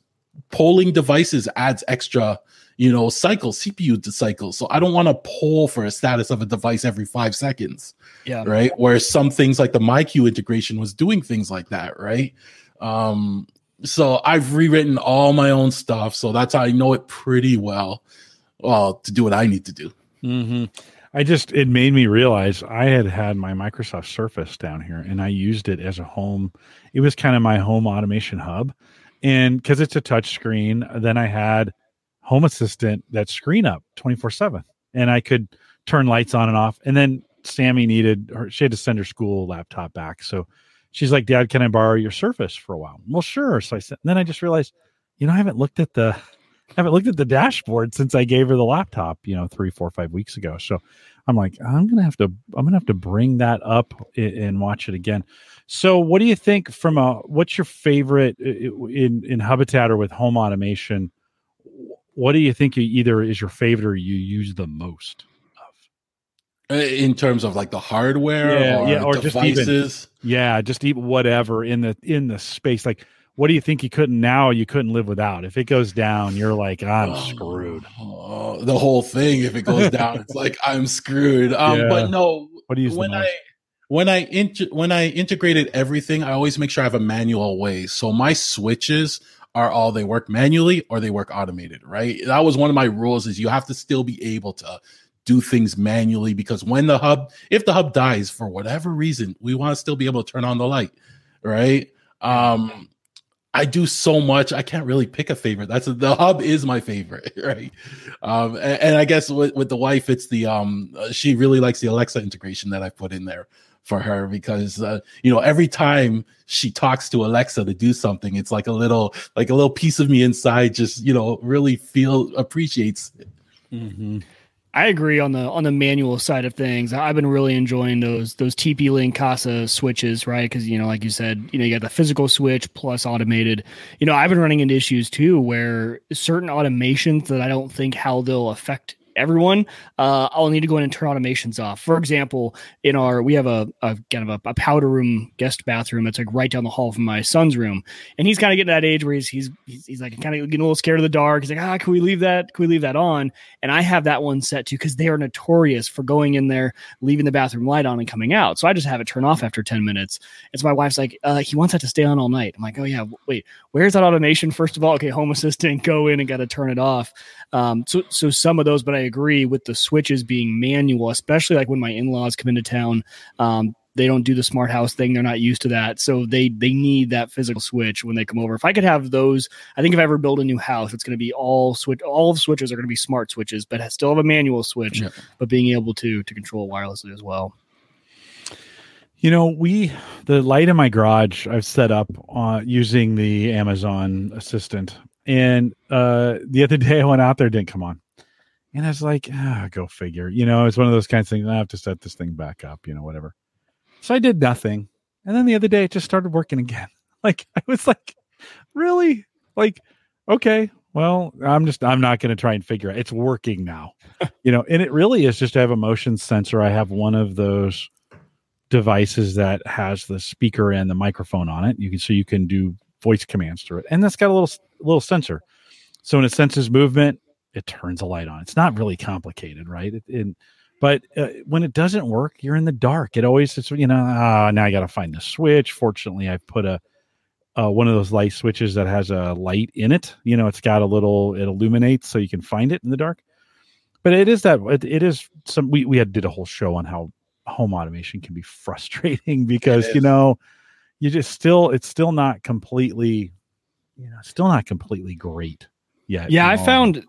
polling devices adds extra, you know, cycles, C P U cycles. So I don't want to poll for a status of a device every five seconds. Yeah. Right. Where some things like the MyQ integration was doing things like that. Right. Um, so I've rewritten all my own stuff. So that's how I know it pretty well, well to do what I need to do. Mm-hmm. I just, it made me realize I had had my Microsoft Surface down here, and I used it as a home. It was kind of my home automation hub. And because it's a touch screen, then I had Home Assistant, that screen up twenty-four seven, and I could turn lights on and off. And then Sammy needed her, she had to send her school laptop back. So she's like, Dad, can I borrow your Surface for a while? Well, sure. So I said, and then I just realized, you know, I haven't looked at the, I haven't looked at the dashboard since I gave her the laptop, you know, three, four, five weeks ago. So I'm like, I'm going to have to, I'm going to have to bring that up and watch it again. So what do you think from a, what's your favorite in, in Hubitat or with home automation? What do you think you either is your favorite or you use the most of? In terms of like the hardware yeah, or, yeah, or devices? Just even, yeah. Just even whatever in the, in the space, like, what do you think you couldn't now you couldn't live without? If it goes down, you're like, I'm oh, screwed. Oh, the whole thing, if it goes down, it's like, I'm screwed. Um, yeah. But no, what do you when I, when I, inter- when I integrated everything, I always make sure I have a manual way. So my switches are all, they work manually or they work automated, right? That was one of my rules, is you have to still be able to do things manually, because when the hub, if the hub dies for whatever reason, we want to still be able to turn on the light, right? Um, I do so much. I can't really pick a favorite. That's the hub is my favorite, right? Um, and, and I guess with, with the wife, it's the um. She really likes the Alexa integration that I put in there for her, because uh, you know, every time she talks to Alexa to do something, it's like a little like a little piece of me inside just, you know, really feel appreciates it. Mm-hmm. I agree on the on the manual side of things. I've been really enjoying those those T P-Link Kasa switches, right? Because, you know, like you said, you know, you got the physical switch plus automated. You know, I've been running into issues too where certain automations that I don't think how they'll affect everyone, uh, I'll need to go in and turn automations off. For example, in our we have a, a kind of a, a powder room guest bathroom that's like right down the hall from my son's room, and he's kind of getting that age where he's he's he's, he's like kind of getting a little scared of the dark. He's like, ah, can we leave that? Can we leave that on? And I have that one set too, because they are notorious for going in there, leaving the bathroom light on, and coming out. So I just have it turn off after ten minutes. And so my wife's like, uh, he wants that to stay on all night. I'm like, oh yeah, w- wait, where's that automation? First of all, okay, Home Assistant, go in and got to turn it off. Um, so so some of those, but I. I agree with the switches being manual, especially like when my in-laws come into town. Um, they don't do the smart house thing. They're not used to that. So they they need that physical switch when they come over. If I could have those, I think if I ever build a new house, it's going to be all switch. All switches are going to be smart switches, but I still have a manual switch, yeah. But being able to to control wirelessly as well. You know, we the light in my garage I've set up uh, using the Amazon Assistant. And uh, the other day I went out there, didn't come on. And I was like, ah, go figure. You know, it's one of those kinds of things. I have to set this thing back up, you know, whatever. So I did nothing. And then the other day, it just started working again. Like, I was like, really? Like, okay, well, I'm just, I'm not going to try and figure it. It's working now, you know, and it really is just, I have a motion sensor. I have one of those devices that has the speaker and the microphone on it. You can, so you can do voice commands through it. And that's got a little, little sensor. So when it senses movement, it turns a light on. It's not really complicated, right? It, it, but uh, when it doesn't work, you're in the dark. It always, it's, you know, ah, now I got to find the switch. Fortunately, I put a uh, one of those light switches that has a light in it. You know, it's got a little, it illuminates so you can find it in the dark. But it is that, it, it is some, we, we had did a whole show on how home automation can be frustrating because, you know, you just still, it's still not completely, you know, still not completely great yet. Yeah, I all. found...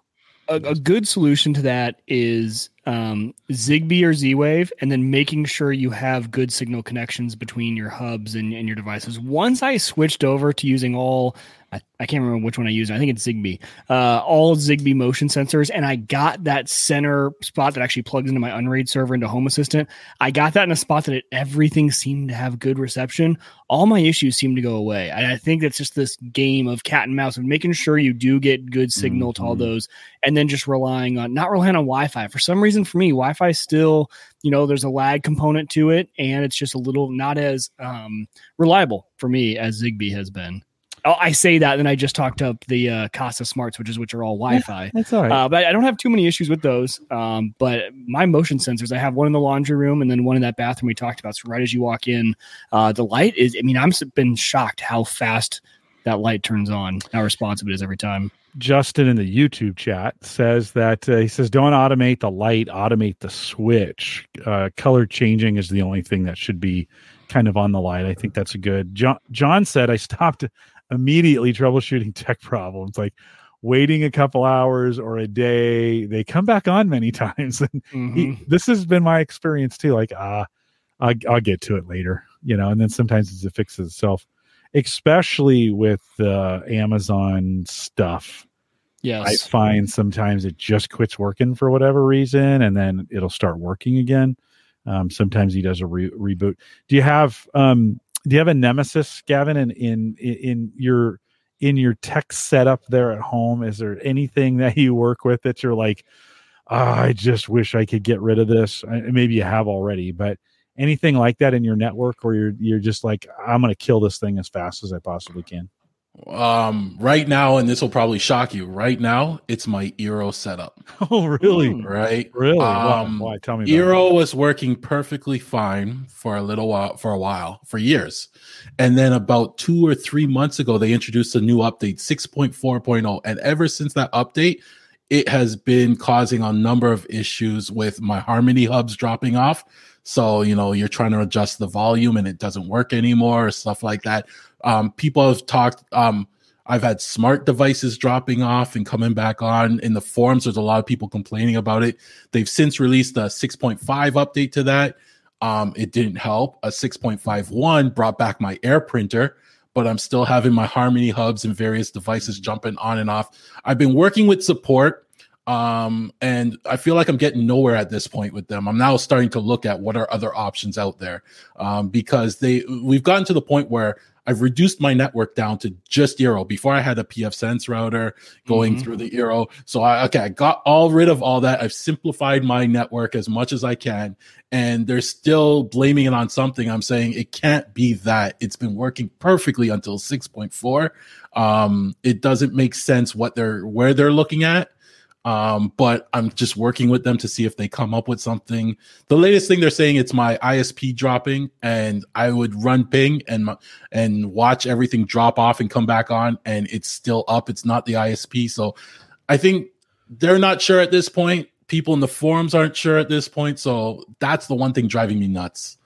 A, a good solution to that is um, Zigbee or Z-Wave, and then making sure you have good signal connections between your hubs and, and your devices. Once I switched over to using all, I, I can't remember which one I used. I think it's Zigbee, uh, all Zigbee motion sensors. And I got that center spot that actually plugs into my Unraid server into Home Assistant. I got that in a spot that it, everything seemed to have good reception. All my issues seemed to go away. I, I think that's just this game of cat and mouse and making sure you do get good signal mm-hmm. to all those. And then just relying on, not relying on Wi-Fi. For some reason, for me, Wi-Fi still, you know, there's a lag component to it, and it's just a little not as um, reliable for me as Zigbee has been. Oh, I say that, and then I just talked up the uh, Kasa smart switches, which are all Wi-Fi. Yeah, that's all right. Uh, but I don't have too many issues with those. Um, but my motion sensors, I have one in the laundry room and then one in that bathroom we talked about. So right as you walk in, uh, the light is, I mean, I've been shocked how fast that light turns on, how responsive it is every time. Justin in the YouTube chat says that uh, he says, don't automate the light, automate the switch. Uh, color changing is the only thing that should be kind of on the light. I think that's a good. John, John said, I stopped immediately troubleshooting tech problems, like waiting a couple hours or a day. They come back on many times. And mm-hmm. he, this has been my experience too. Like, ah, uh, I'll, I'll get to it later. you know, and then sometimes it fixes itself, especially with the uh, Amazon stuff. Yes. I find sometimes it just quits working for whatever reason, and then it'll start working again. Um, sometimes he does a re- reboot. Do you have um, do you have a nemesis, Gavin, in, in in your in your tech setup there at home? Is there anything that you work with that you're like, oh, I just wish I could get rid of this? I, maybe you have already, but anything like that in your network, where you're you're just like, I'm going to kill this thing as fast as I possibly can. Um, right now, and this will probably shock you. Right now, it's my Eero setup. Oh, really? Right? Really? Um, Why? Why? Tell me. Eero that. was working perfectly fine for a little while, for a while, for years, and then about two or three months ago, they introduced a new update, six point four point oh, and ever since that update, it has been causing a number of issues with my Harmony hubs dropping off. So, you know, you're trying to adjust the volume and it doesn't work anymore, or stuff like that. Um, people have talked, um, I've had smart devices dropping off and coming back on in the forums. There's a lot of people complaining about it. They've since released a six point five update to that. Um, it didn't help. A six point five one brought back my air printer, but I'm still having my Harmony hubs and various devices jumping on and off. I've been working with support. Um, and I feel like I'm getting nowhere at this point with them. I'm now starting to look at what are other options out there, um, because they we've gotten to the point where I've reduced my network down to just Eero. Before I had a pfSense router going mm-hmm. through the Eero. So I, okay, I got all rid of all that. I've simplified my network as much as I can, and they're still blaming it on something. I'm saying it can't be that. It's been working perfectly until six point four. Um, it doesn't make sense what they're where they're looking at. Um, but I'm just working with them to see if they come up with something. The latest thing they're saying, it's my I S P dropping, and I would run ping and and watch everything drop off and come back on, and it's still up. It's not the I S P. So I think they're not sure at this point. People in the forums aren't sure at this point. So that's the one thing driving me nuts.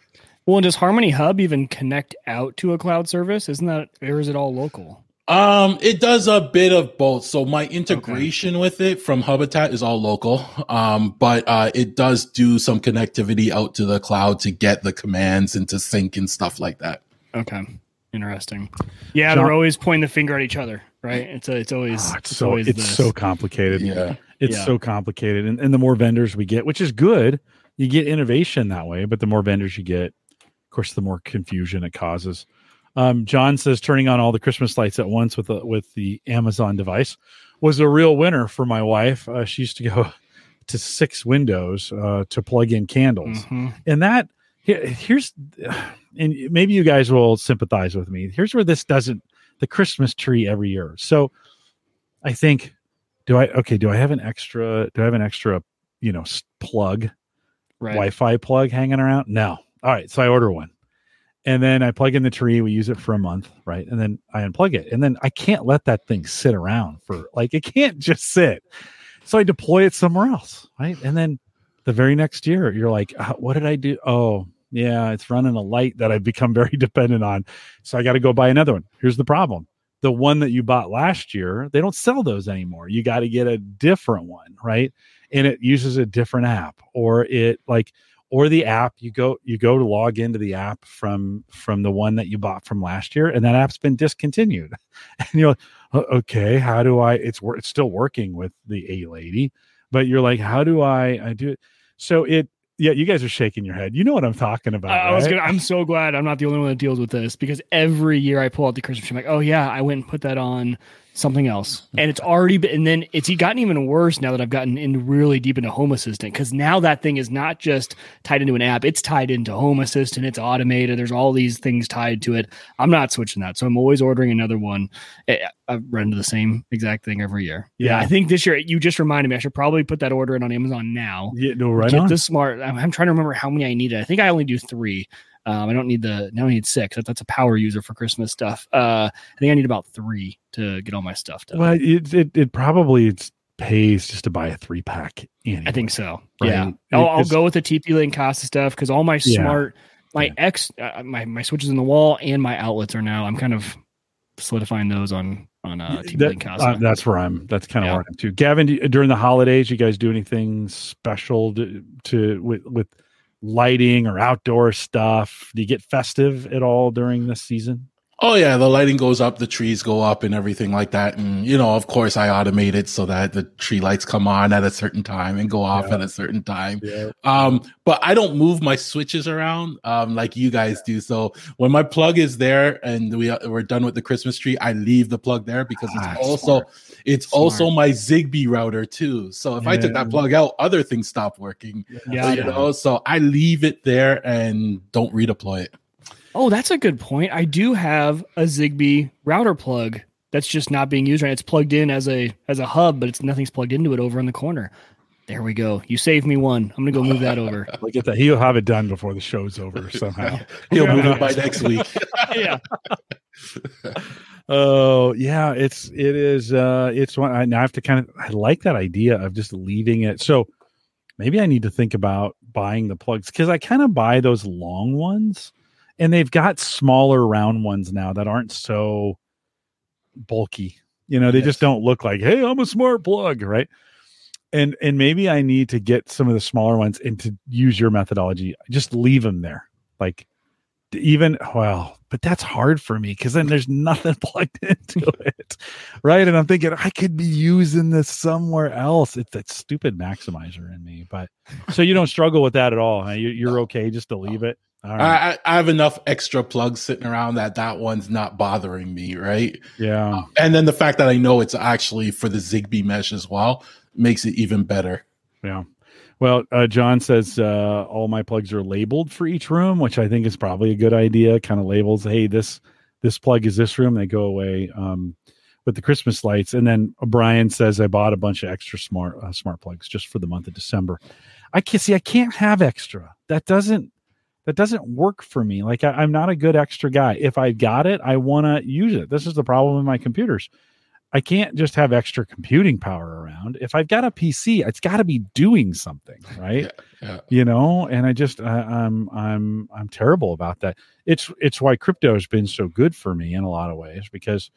Well, and does Harmony Hub even connect out to a cloud service? Isn't that, or is it all local? Um, it does a bit of both. So my integration okay. with it from Hubitat is all local. Um, but uh, it does do some connectivity out to the cloud to get the commands and to sync and stuff like that. Okay, interesting. Yeah, John, they're always pointing the finger at each other, right? It's a, it's always oh, it's, it's so always it's this. so complicated. Yeah, it's yeah. so complicated. And and the more vendors we get, which is good, you get innovation that way. But the more vendors you get, of course, the more confusion it causes. Um, John says turning on all the Christmas lights at once with the, with the Amazon device was a real winner for my wife. Uh, she used to go to six windows uh, to plug in candles. Mm-hmm. And that here, here's, and maybe you guys will sympathize with me. Here's where this doesn't, the Christmas tree every year. So I think, do I, okay, do I have an extra, do I have an extra, you know, plug, right. Wi-Fi plug hanging around? No. All right. So I order one. And then I plug in the tree. We use it for a month, right? And then I unplug it. And then I can't let that thing sit around for, like, it can't just sit. So I deploy it somewhere else, right? And then the very next year, you're like, what did I do? Oh, yeah, it's running a light that I've become very dependent on. So I got to go buy another one. Here's the problem. The one that you bought last year, they don't sell those anymore. You got to get a different one, right? And it uses a different app, or it, like, or the app, you go you go to log into the app from from the one that you bought from last year, and that app's been discontinued. And you're like, oh, okay, how do I? It's it's still working with the A lady, but you're like, how do I? I do it. So it, yeah, you guys are shaking your head. You know what I'm talking about. I, right? I was gonna, I'm so glad I'm not the only one that deals with this, because every year I pull out the Christmas tree, I'm like, oh yeah, I went and put that on something else, and it's already been. And then it's gotten even worse now that I've gotten in really deep into Home Assistant, because now that thing is not just tied into an app, it's tied into Home Assistant, it's automated, there's all these things tied to it. I'm not switching that, so I'm always ordering another one. I've run into the same exact thing every year. Yeah, yeah, I think this year, you just reminded me, I should probably put that order in on Amazon now. Yeah, no, right on. Get the smart. I'm, I'm trying to remember how many I needed. I think I only do three. Um, I don't need the, now I need six. That, that's a power user for Christmas stuff. Uh, I think I need about three to get all my stuff done. Well, it it, it probably it's pays just to buy a three pack. Anyway, I think so. Right? Yeah. It, I'll, I'll go with the T P-Link Kasa stuff, because all my smart, yeah. my yeah. X, uh, my, my switches in the wall and my outlets are now, I'm kind of solidifying those on, on uh, T P-Link Kasa. That, uh, that's where I'm, that's kind of yeah. where I'm too. Gavin, do, during the holidays, you guys do anything special to, to with, with, lighting or outdoor stuff? Do you get festive at all during this season? Oh, yeah. The lighting goes up, the trees go up and everything like that. And, you know, of course, I automate it so that the tree lights come on at a certain time and go off yeah. at a certain time. Yeah. Um, but I don't move my switches around um, like you guys do. So when my plug is there and we, we're done with the Christmas tree, I leave the plug there because it's ah, also smart. it's smart. also my Zigbee router, too. So if yeah. I took that plug out, other things stop working. Yeah. So, you know, so I leave it there and don't redeploy it. Oh, that's a good point. I do have a Zigbee router plug that's just not being used right. It's plugged in as a as a hub, but it's nothing's plugged into it over in the corner. There we go. You saved me one. I'm gonna go move that over. Look at that. He'll have it done before the show's over somehow. He'll move it by next week. yeah. Oh yeah, it's it is uh, it's one. I, I have to kind of I like that idea of just leaving it. So maybe I need to think about buying the plugs because I kind of buy those long ones. And they've got smaller round ones now that aren't so bulky. You know, they yes. just don't look like, hey, I'm a smart plug, right? And and maybe I need to get some of the smaller ones and to use your methodology. Just leave them there. Like even, well, but that's hard for me because then there's nothing plugged into it, right? And I'm thinking I could be using this somewhere else. It's that stupid maximizer in me. But so you don't struggle with that at all. Huh? You, you're okay just to leave it. Right. I, I have enough extra plugs sitting around that that one's not bothering me, right? Yeah. Um, and then the fact that I know it's actually for the Zigbee mesh as well makes it even better. Yeah. Well, uh, John says uh, all my plugs are labeled for each room, which I think is probably a good idea. Kind of labels, hey, this this plug is this room. They go away um, with the Christmas lights. And then Brian says I bought a bunch of extra smart uh, smart plugs just for the month of December. I can't see. I can't have extra. That doesn't. That doesn't work for me. Like I, I'm not a good extra guy. If I got it, I want to use it. This is the problem with my computers. I can't just have extra computing power around. If I've got a P C, it's got to be doing something, right? Yeah, yeah. You know, and I just, I, I'm, I'm, I'm terrible about that. It's, it's why crypto has been so good for me in a lot of ways, because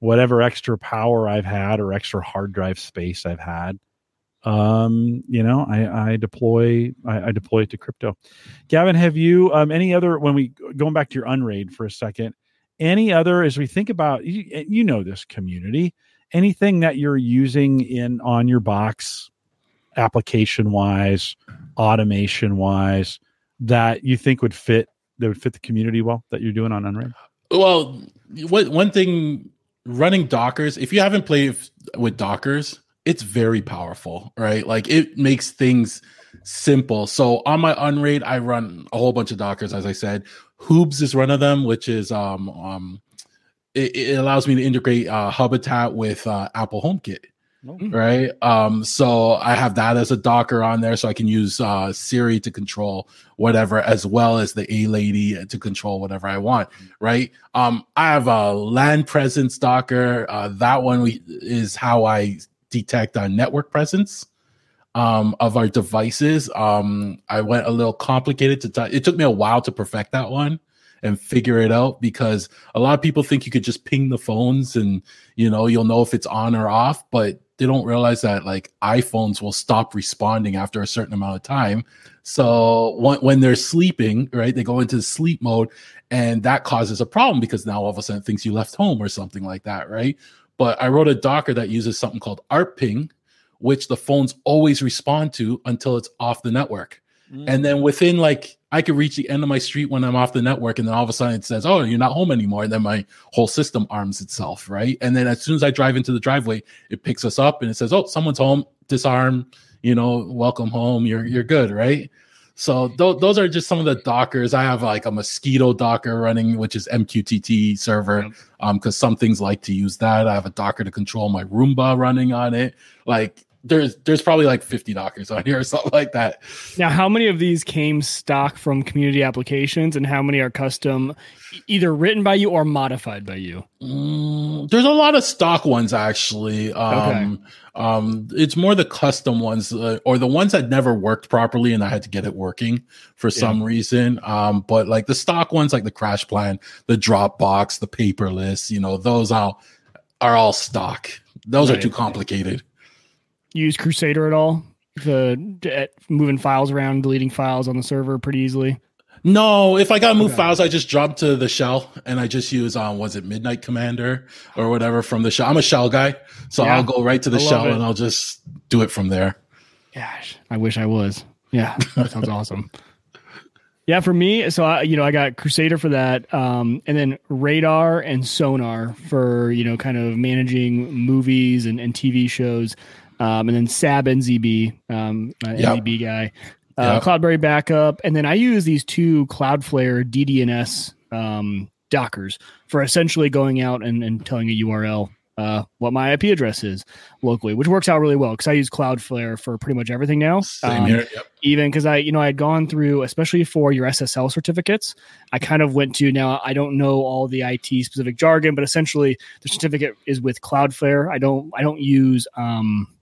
whatever extra power I've had or extra hard drive space I've had, um you know i i deploy i, I deploy it to crypto. Gavin, have you um any other, when we going back to your Unraid for a second, any other, as we think about you, you know this community, anything that you're using in on your box application wise, automation wise, that you think would fit that would fit the community well that you're doing on Unraid? Well, what, one thing, running Dockers, if you haven't played with Dockers, it's very powerful, right? Like it makes things simple. So on my Unraid, I run a whole bunch of Dockers, as I said. Hubs is one of them, which is um, um it, it allows me to integrate uh, Hubitat with uh, Apple HomeKit, mm-hmm. right? Um, so I have that as a Docker on there, so I can use uh, Siri to control whatever, as well as the A Lady to control whatever I want, mm-hmm. right? Um, I have a LAN presence Docker. Uh, that one we, is how I detect our network presence um, of our devices. Um, I went a little complicated to t- it took me a while to perfect that one and figure it out, because a lot of people think you could just ping the phones and, you know, you'll know if it's on or off, but they don't realize that like iPhones will stop responding after a certain amount of time. So when, when they're sleeping, right, they go into sleep mode, and that causes a problem because now all of a sudden it thinks you left home or something like that, right? But I wrote a Docker that uses something called ARPing, which the phones always respond to until it's off the network. Mm. And then within like, I could reach the end of my street when I'm off the network, and then all of a sudden it says, oh, you're not home anymore. And then my whole system arms itself, right? And then as soon as I drive into the driveway, it picks us up and it says, oh, someone's home, disarm, you know, welcome home, you're you're good, right? So th- those are just some of the Dockers. I have like a Mosquito Docker running, which is M Q T T server, because um, some things like to use that. I have a Docker to control my Roomba running on it. Like there's there's probably like fifty Dockers on here or something like that. Now, how many of these came stock from community applications, and how many are custom, either written by you or modified by you? Mm, there's a lot of stock ones, actually. Um, okay. Um, it's more the custom ones uh, or the ones that never worked properly and I had to get it working for yeah. some reason. Um, but like the stock ones, like the CrashPlan, the Dropbox, the Paperless, you know, those all, are all stock. Those right. are too complicated. You use Crusader at all? the uh, moving files around, deleting files on the server pretty easily? No, if I got to move okay. files, I just drop to the shell and I just use, um, was it Midnight Commander or whatever from the shell? I'm a shell guy, so yeah. I'll go right to the shell it. and I'll just do it from there. Gosh, I wish I was. Yeah, that sounds awesome. Yeah, for me, so I, you know, I got Crusader for that, um, and then Radarr and Sonarr for, you know, kind of managing movies and, and T V shows, um, and then Sab N Z B, um, uh, yep. N Z B guy. Uh, yep. Cloudberry backup, and then I use these two Cloudflare D D N S um, Dockers for essentially going out and, and telling a U R L uh, what my I P address is locally, which works out really well because I use Cloudflare for pretty much everything now. Same um, here. Yep. Even because I, you know, I had gone through, especially for your S S L certificates, I kind of went to now. I don't know all the I T specific jargon, but essentially the certificate is with Cloudflare. I don't, I don't use. Um,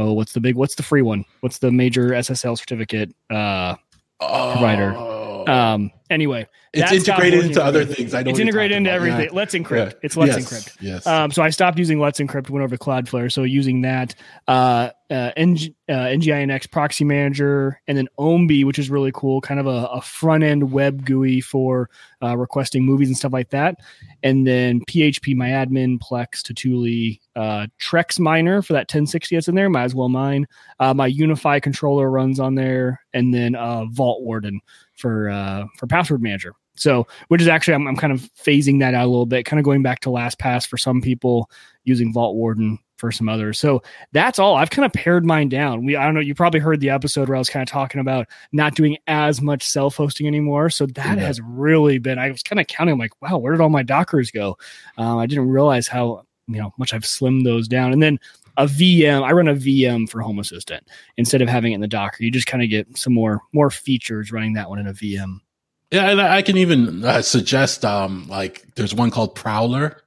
Oh, what's the big, what's the free one? What's the major S S L certificate uh, oh. provider? Um, anyway. It's integrated into other things. I don't It's integrated into about. everything. Yeah. Let's Encrypt. Yeah. It's Let's yes. Encrypt. Yes. Um, so I stopped using Let's Encrypt, went over to Cloudflare. So using that, uh, uh, N G, uh, N G I N X Proxy Manager, and then Emby, which is really cool, kind of a, a front-end web G U I for uh, requesting movies and stuff like that. And then P H P MyAdmin, Plex, Tutuli, uh, Trex Miner for that ten sixty that's in there. Might as well mine. Uh, my Unify controller runs on there. And then uh, Vault Warden for uh, for password manager. So, which is actually, I'm, I'm kind of phasing that out a little bit, kind of going back to LastPass for some people, using Vault Warden for some others. So that's all. I've kind of pared mine down. We, I don't know, you probably heard the episode where I was kind of talking about not doing as much self-hosting anymore. So that yeah. has really been, I was kind of counting, I'm like, wow, where did all my Dockers go? Um, I didn't realize how you know much I've slimmed those down. And then a V M, I run a V M for Home Assistant instead of having it in the Docker. You just kind of get some more, more features running that one in a V M. Yeah, and I can even uh, suggest, um, like, there's one called Prowler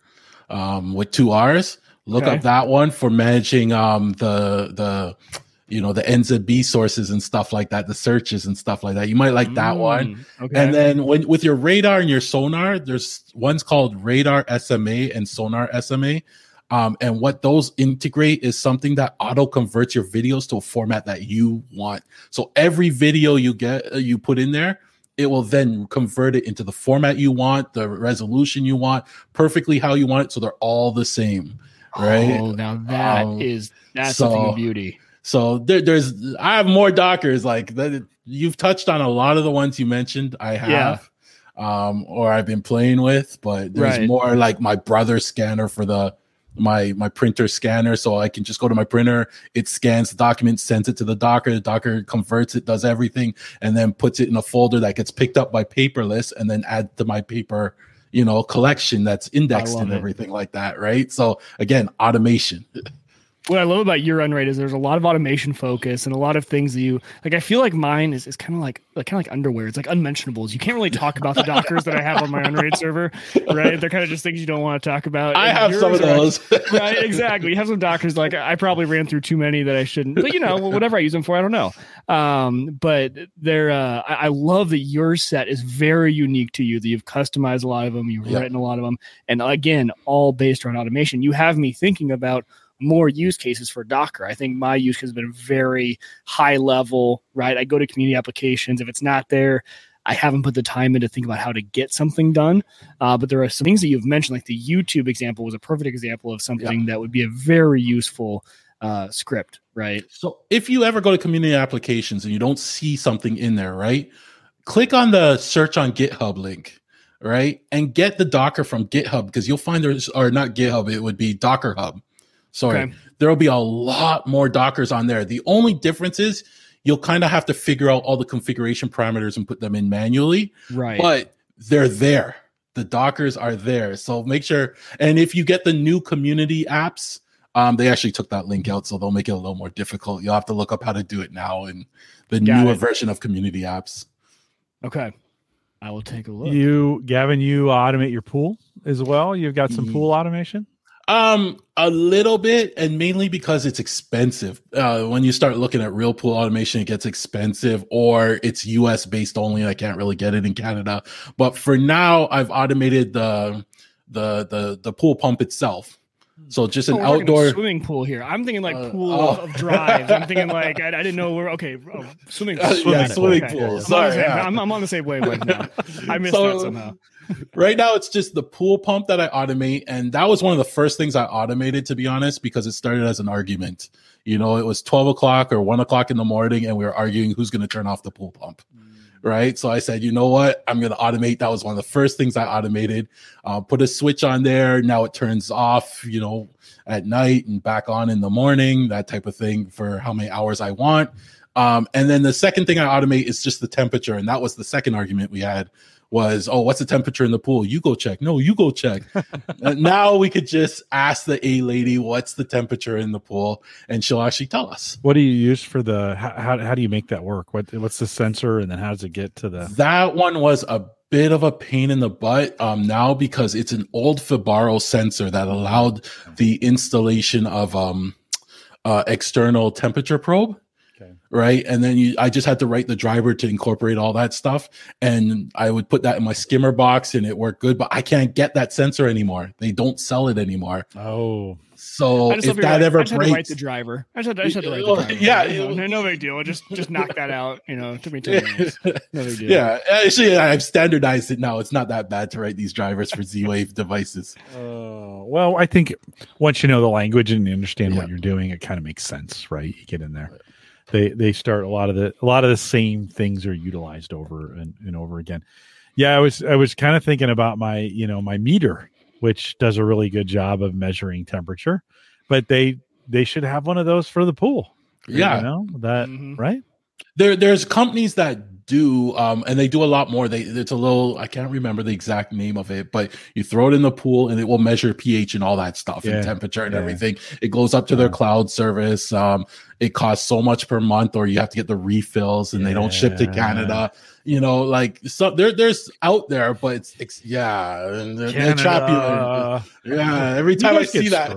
um, with two R's. Look okay. up that one for managing um, the, the you know, the N Z B sources and stuff like that, the searches and stuff like that. You might like mm, that one. Okay. And then when, with your Radarr and your Sonarr, there's one's called Radarr S M A and Sonarr S M A. Um, and what those integrate is something that auto converts your videos to a format that you want. So every video you get, uh, you put in there, it will then convert it into the format you want, the resolution you want, perfectly how you want it. So they're all the same, right? Oh, now that um, is, that's so, a thing of beauty. So there, there's, I have more Dockers. Like that, you've touched on a lot of the ones you mentioned. I have. Yeah. Um, or I've been playing with, but there's right. more like my brother's scanner for the, my my printer scanner, so I can just go to my printer, it scans the document, sends it to the Docker, the Docker converts it, does everything, and then puts it in a folder that gets picked up by Paperless, and then add to my paper, you know, collection that's indexed and everything it. like that, right? So again, automation. What I love about your Unraid is there's a lot of automation focus and a lot of things that you like. I feel like mine is, is kind of like, like kind of like underwear. It's like unmentionables. You can't really talk about the Dockers that I have on my Unraid server, right? They're kind of just things you don't want to talk about. I and have some of those, right? Right? Exactly. You have some Dockers like I probably ran through too many that I shouldn't. But you know, whatever I use them for, I don't know. Um, but they're. Uh, I, I love that your set is very unique to you. That you've customized a lot of them. You've yep. written a lot of them, and again, all based around automation. You have me thinking about more use cases for Docker. I think my use case has been very high level, right? I go to community applications. If it's not there, I haven't put the time in to think about how to get something done. Uh, but there are some things that you've mentioned, like the YouTube example was a perfect example of something yeah. that would be a very useful uh, script, right? So if you ever go to community applications and you don't see something in there, right? Click on the search on GitHub link, right? And get the Docker from GitHub, because you'll find there's, or not GitHub, it would be Docker Hub. Sorry, okay. There'll be a lot more Dockers on there. The only difference is you'll kind of have to figure out all the configuration parameters and put them in manually. Right. But they're there. The Dockers are there. So make sure. And if you get the new community apps, um, they actually took that link out, so they'll make it a little more difficult. You'll have to look up how to do it now in the Got newer it. version of community apps. Okay. I will take a look. You, Gavin, you automate your pool as well. You've got some mm-hmm. pool automation. Um, a little bit, and mainly because it's expensive. Uh, when you start looking at real pool automation, it gets expensive, or it's U S based only. I can't really get it in Canada. But for now, I've automated the the the, the pool pump itself. So just an oh, outdoor swimming pool here. I'm thinking like uh, pool oh. of drives. I'm thinking like I, I didn't know where. Okay, oh, swimming pool. Uh, swimming yeah, pool. Swimming okay. pool. I'm Sorry, same, yeah. I'm, I'm on the same wavelength now. I missed so, that somehow. Right now, it's just the pool pump that I automate, and that was one of the first things I automated, to be honest, because it started as an argument. You know, it was twelve o'clock or one o'clock in the morning, and we were arguing who's going to turn off the pool pump. Mm. Right. So I said, you know what? I'm going to automate. That was one of the first things I automated. Uh, put a switch on there. Now it turns off, you know, at night and back on in the morning, that type of thing for how many hours I want. Um, and then the second thing I automate is just the temperature. And that was the second argument we had was, oh, what's the temperature in the pool? You go check. No, you go check. Now we could just ask the A lady, what's the temperature in the pool? And she'll actually tell us. What do you use for the, how, how do you make that work? What What's the sensor? And then how does it get to the? That one was a bit of a pain in the butt um, now because it's an old Fibaro sensor that allowed the installation of um, uh, external temperature probe. Right. And then you, I just had to write the driver to incorporate all that stuff. And I would put that in my skimmer box and it worked good, but I can't get that sensor anymore. They don't sell it anymore. Oh, so if that ever breaks, I just had to write the driver. I just had to, I just had to write the driver. Yeah. No, no, no big deal. I just, just knock that out. You know, it took me ten minutes. No big deal. Yeah. Actually, I've standardized it now. It's not that bad to write these drivers for Z-Wave devices. Uh, well, I think once you know the language and you understand yeah. what you're doing, it kind of makes sense, right? You get in there. They they start a lot of the a lot of the same things are utilized over and, and over again. Yeah, I was I was kind of thinking about my you know my meter, which does a really good job of measuring temperature, but they they should have one of those for the pool. Yeah, you know that mm-hmm. right? There there's companies that do, um, and they do a lot more. They it's a little I can't remember the exact name of it, but you throw it in the pool and it will measure pH and all that stuff yeah. and temperature and yeah. everything. It goes up to yeah. their cloud service. Um, it costs so much per month, or you have to get the refills, and yeah. they don't ship to Canada. You know, like so there, there's out there, but it's, it's yeah, and they're, they chop you. Yeah, every time I see that,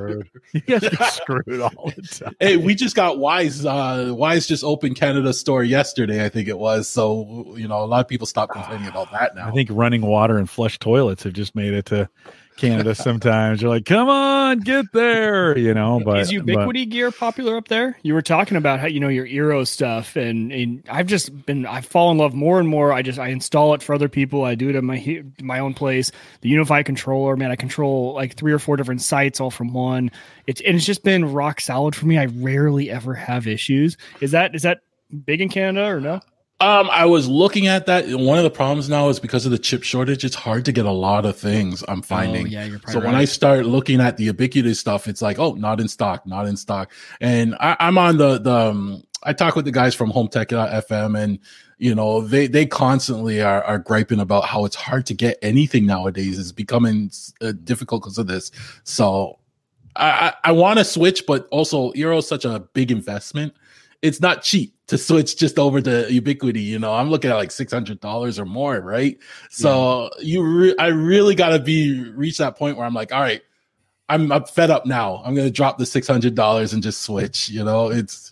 you guys get screwed all the time. Hey, we just got Wise. Uh, Wise just opened Canada's store yesterday, I think it was. So you know, a lot of people stop complaining about that now. I think running water and flush toilets have just made it to Canada sometimes. You're like, come on, get there, you know. But is ubiquity but, gear popular up there? You were talking about how you know your Eero stuff, and, and I've just been I fall in love more and more. I just I install it for other people. I do it at my my own place. The Unify controller, man, I control like three or four different sites all from one. It's and it's just been rock solid for me. I rarely ever have issues. Is that is that big in Canada or no? Um, I was looking at that. One of the problems now is because of the chip shortage, it's hard to get a lot of things, I'm finding. Oh, yeah, you're so right. When I start looking at the ubiquitous stuff, it's like, oh, not in stock, not in stock. And I, I'm on the, the um, I talk with the guys from home tech dot f m, and you know, they, they constantly are, are griping about how it's hard to get anything nowadays. It's becoming uh, difficult because of this. So I, I, I want to switch, but also Eero is such a big investment. It's not cheap to switch just over to ubiquity. You know, I'm looking at like six hundred dollars or more. Right. So yeah. you, re- I really gotta be reach that point where I'm like, all right, I'm, I'm fed up now. I'm going to drop the six hundred dollars and just switch, you know, it's,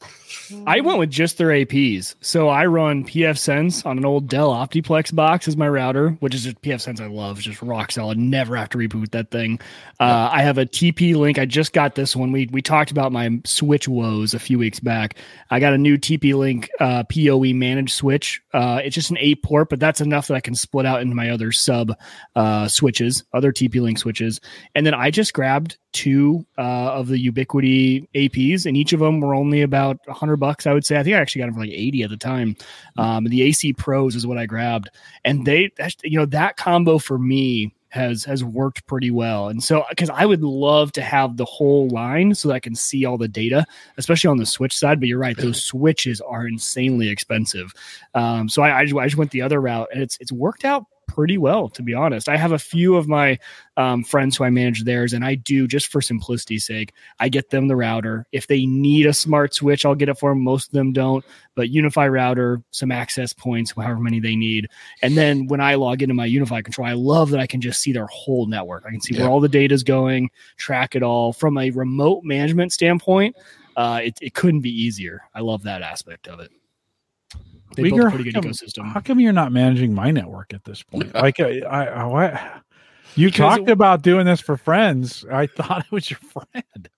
I went with just their A Ps. So I run pfSense on an old Dell Optiplex box as my router, which is just pfSense I love. It's just rock solid. Never have to reboot that thing. Uh, I have a T P-Link. I just got this one. We we talked about my switch woes a few weeks back. I got a new T P-Link uh, P O E managed switch. Uh, it's just an eight port, but that's enough that I can split out into my other sub uh, switches, other T P-Link switches. And then I just grabbed two uh, of the Ubiquiti A Ps, and each of them were only about a hundred bucks, I would say. I think I actually got them for like eighty at the time. Um, the A C Pros is what I grabbed, and they, you know, that combo for me has has worked pretty well. And so, because I would love to have the whole line so that I can see all the data, especially on the switch side. But you're right, those switches are insanely expensive. Um, so I I just, I just went the other route, and it's it's worked out pretty well, to be honest. I have a few of my um, friends who I manage theirs, and I do, just for simplicity's sake, I get them the router. If they need a smart switch, I'll get it for them. Most of them don't, but Unify router, some access points, however many they need. And then when I log into my Unify control, I love that I can just see their whole network. I can see yeah. where all the data is going, track it all. From a remote management standpoint, uh, it, it couldn't be easier. I love that aspect of it. They Weaker, built a pretty good how, ecosystem. How come you're not managing my network at this point? Like, I, I, I, You talked it, about doing this for friends. I thought it was your friend.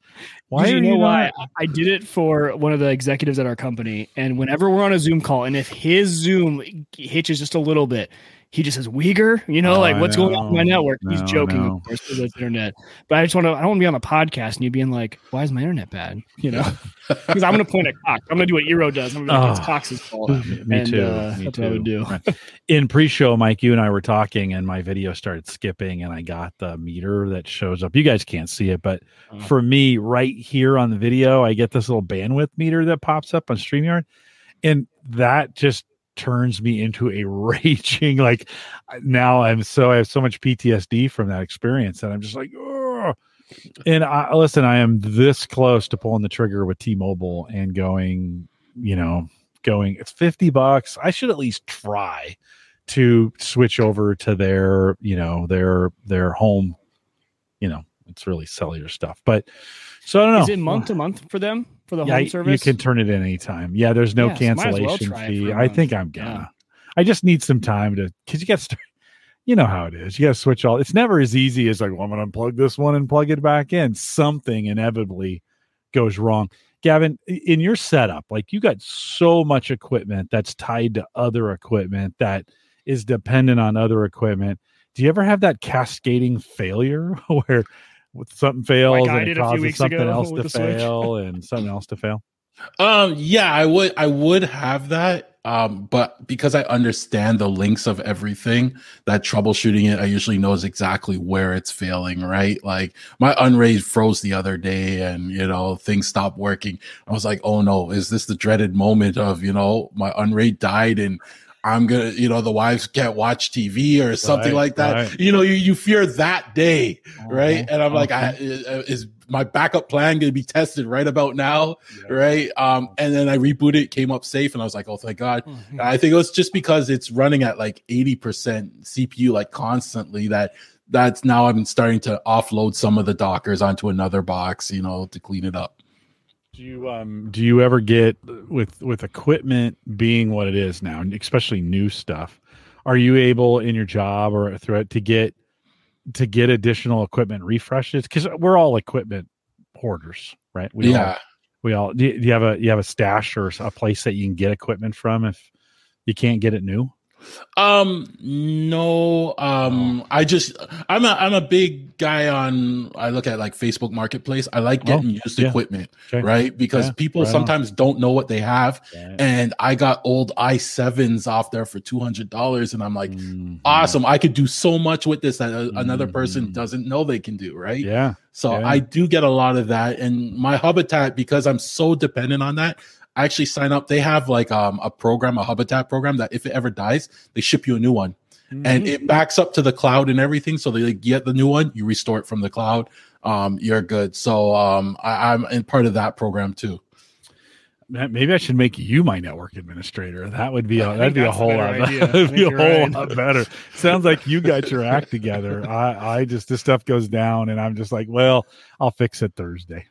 Why you know you why? Not? I did it for one of the executives at our company. And whenever we're on a Zoom call, and if his Zoom hitches just a little bit, he just says, Uyghur, you know, oh, like what's no, going on with my network? No, He's joking, no. Of course, because that's internet. But I just want to, I don't want to be on a podcast and you being like, why is my internet bad? You know, because I'm going to point at Cox. I'm going to do what Eero does. I'm going to oh, make it's Cox's fault. Me and, too. Uh, me that's too. What I would do. Right. In pre-show, Mike, you and I were talking and my video started skipping and I got the meter that shows up. You guys can't see it, but oh. for me right here on the video, I get this little bandwidth meter that pops up on StreamYard. And that just turns me into a raging, like now I'm so I have so much P T S D from that experience that I'm just like, oh. And I listen, I am this close to pulling the trigger with T-Mobile and going, you know, going, it's fifty bucks. I should at least try to switch over to their, you know, their their home, you know, it's really cellular stuff. But so I don't know. Is it month to month for them? For the yeah, home service? You can turn it in anytime. Yeah, there's no yeah, cancellation so well fee. I think I'm gonna. Yeah. I just need some time to, because you got to start, you know how it is. You got to switch all. It's never as easy as like, well, I'm going to unplug this one and plug it back in. Something inevitably goes wrong. Gavin, in your setup, like you got so much equipment that's tied to other equipment that is dependent on other equipment. Do you ever have that cascading failure where something fails like and it causes something else to fail and something else to fail? Um, yeah, I would, I would have that. Um, but because I understand the links of everything that troubleshooting it, I usually knows exactly where it's failing, right? Like my Unraid froze the other day and, you know, things stopped working. I was like, oh no, is this the dreaded moment of, you know, my Unraid died and I'm going to, you know, the wives can't watch T V or something right, like that. Right. You know, you, you fear that day, okay, right? And I'm okay. like, I, is my backup plan going to be tested right about now, yeah. right? Um, and then I rebooted, came up safe, and I was like, oh, thank God. Mm-hmm. I think it was just because it's running at like eighty percent C P U, like constantly that that's now I'm starting to offload some of the Dockers onto another box, you know, to clean it up. Do you um do you ever get with with equipment being what it is now, especially new stuff? Are you able in your job or throughout to get to get additional equipment refreshes? Because we're all equipment hoarders, right? We yeah. All, we all. Do you have a you have a stash or a place that you can get equipment from if you can't get it new? Um no um I just I'm a I'm a big guy on I look at like Facebook Marketplace. I like getting oh, used yeah. equipment, okay. right? Because yeah, people right sometimes on. don't know what they have. Yeah. And I got old i sevens off there for two hundred dollars and I'm like, mm-hmm. awesome. I could do so much with this that a, mm-hmm. another person doesn't know they can do, right? Yeah. So yeah. I do get a lot of that, and my Hubitat, because I'm so dependent on that, I actually sign up. They have like um, a program, a Hubitat program, that if it ever dies, they ship you a new one. Mm-hmm. And it backs up to the cloud and everything. So they like, get the new one, you restore it from the cloud, um, you're good. So um, I, I'm in part of that program too. Maybe I should make you my network administrator. That would be a, that'd be a whole a lot. That'd be a whole right. lot better. Sounds like you got your act together. I, I just, this stuff goes down and I'm just like, well, I'll fix it Thursday.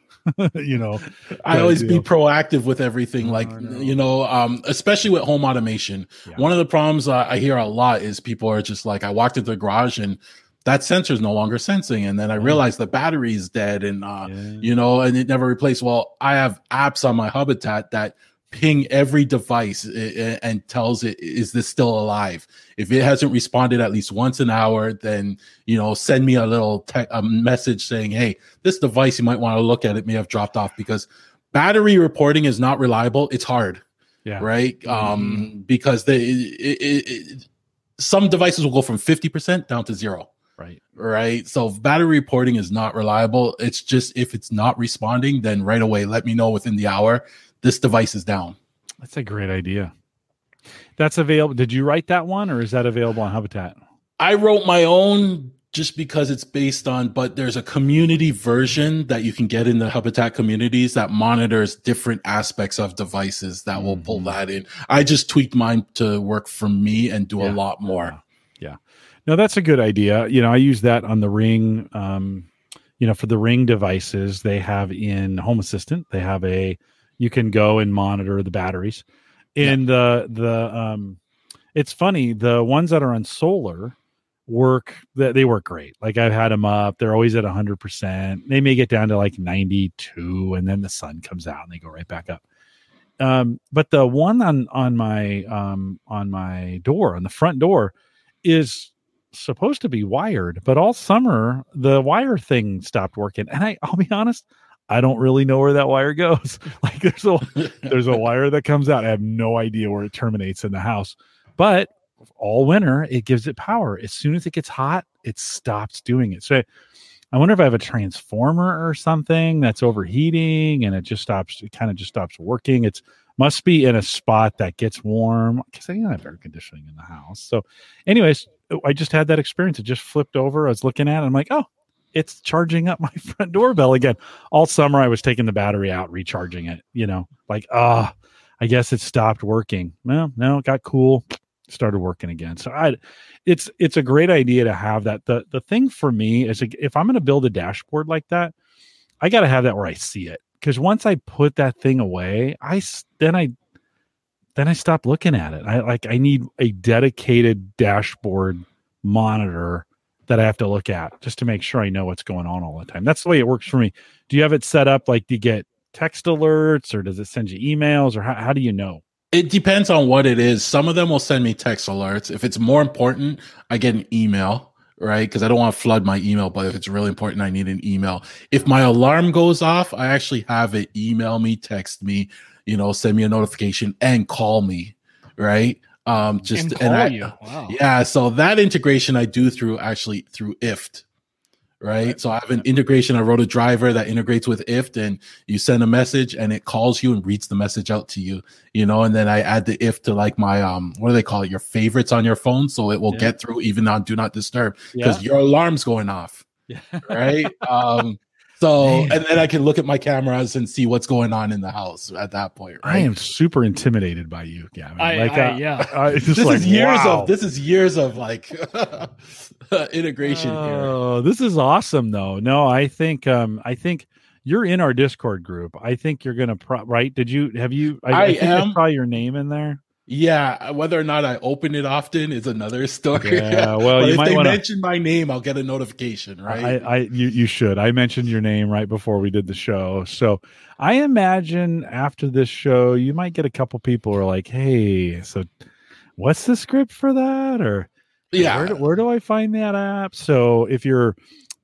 You know, I always deal. be proactive with everything. Like, oh, no. you know, um, especially with home automation. Yeah. One of the problems uh, I hear a lot is people are just like, I walked into the garage and that sensor is no longer sensing. And then I realized the battery is dead and, uh, yeah. you know, and it never replaced. Well, I have apps on my Hubitat that ping every device and tells it, is this still alive? If it hasn't responded at least once an hour, then, you know, send me a little te- a message saying, hey, this device, you might want to look at it, may have dropped off, because battery reporting is not reliable. It's hard. Yeah. Right. Mm-hmm. Um, because they, it, it, it, some devices will go from fifty percent down to zero. Right. Right. So battery reporting is not reliable. It's just, if it's not responding, then right away, let me know within the hour, this device is down. That's a great idea. That's available. Did you write that one, or is that available on Hubitat? I wrote my own just because it's based on, but there's a community version that you can get in the Hubitat communities that monitors different aspects of devices that mm-hmm. will pull that in. I just tweaked mine to work for me and do yeah. a lot more. Yeah. No, that's a good idea. You know, I use that on the Ring. Um, you know, for the Ring devices, they have in Home Assistant, they have a, you can go and monitor the batteries. And yeah. the, the um, it's funny, the ones that are on solar, work. They work great. Like I've had them up. They're always at one hundred percent. They may get down to like ninety-two and then the sun comes out and they go right back up. Um, but the one on, on my, um, on my door, on the front door is supposed to be wired, but all summer the wire thing stopped working. And I, I'll be honest, I don't really know where that wire goes. Like there's a, there's a wire that comes out. I have no idea where it terminates in the house, but all winter it gives it power. As soon as it gets hot, it stops doing it. So I, I wonder if I have a transformer or something that's overheating and it just stops. It kind of just stops working. It's must be in a spot that gets warm because I don't have air conditioning in the house. So anyways, I just had that experience. It just flipped over. I was looking at it. I'm like, oh, it's charging up my front doorbell again. All summer I was taking the battery out, recharging it, you know, like, ah, oh, I guess it stopped working. Well, no, it got cool. Started working again. So I, it's, it's a great idea to have that. The, the thing for me is if I'm going to build a dashboard like that, I got to have that where I see it. Cause once I put that thing away, I, then I, then I stop looking at it. I like, I need a dedicated dashboard monitor that I have to look at just to make sure I know what's going on all the time. That's the way it works for me. Do you have it set up? Like, do you get text alerts or does it send you emails or how, how do you know? It depends on what it is. Some of them will send me text alerts. If it's more important, I get an email, right? Because I don't want to flood my email, but if it's really important, I need an email. If my alarm goes off, I actually have it email me, text me, you know, send me a notification and call me, right? Um, just and, call and I, you. Wow. Yeah, so that integration I do through actually through I F T, right? right? So I have an integration. I wrote a driver that integrates with I F T, and you send a message, and it calls you and reads the message out to you, you know. And then I add the I F T to like my um, what do they call it? Your favorites on your phone, so it will yeah. get through even on Do Not Disturb because yeah. your alarm's going off, yeah. right? Um, So, and then I can look at my cameras and see what's going on in the house at that point. Right? I am super intimidated by you, Gavin. I, like, I, uh, yeah. I, it's just this like, is years wow. of, this is years of like integration. Oh, uh, this is awesome though. No, I think, um, I think you're in our Discord group. I think you're going to, pro- right. Did you, have you, I, I, I think am probably your name in there. Yeah, whether or not I open it often is another story. Yeah, well, but you if might they wanna... mention my name, I'll get a notification, right? I, I, you, you should. I mentioned your name right before we did the show, so I imagine after this show, you might get a couple people who are like, "Hey, so what's the script for that?" Or yeah, where, where do I find that app? So if you're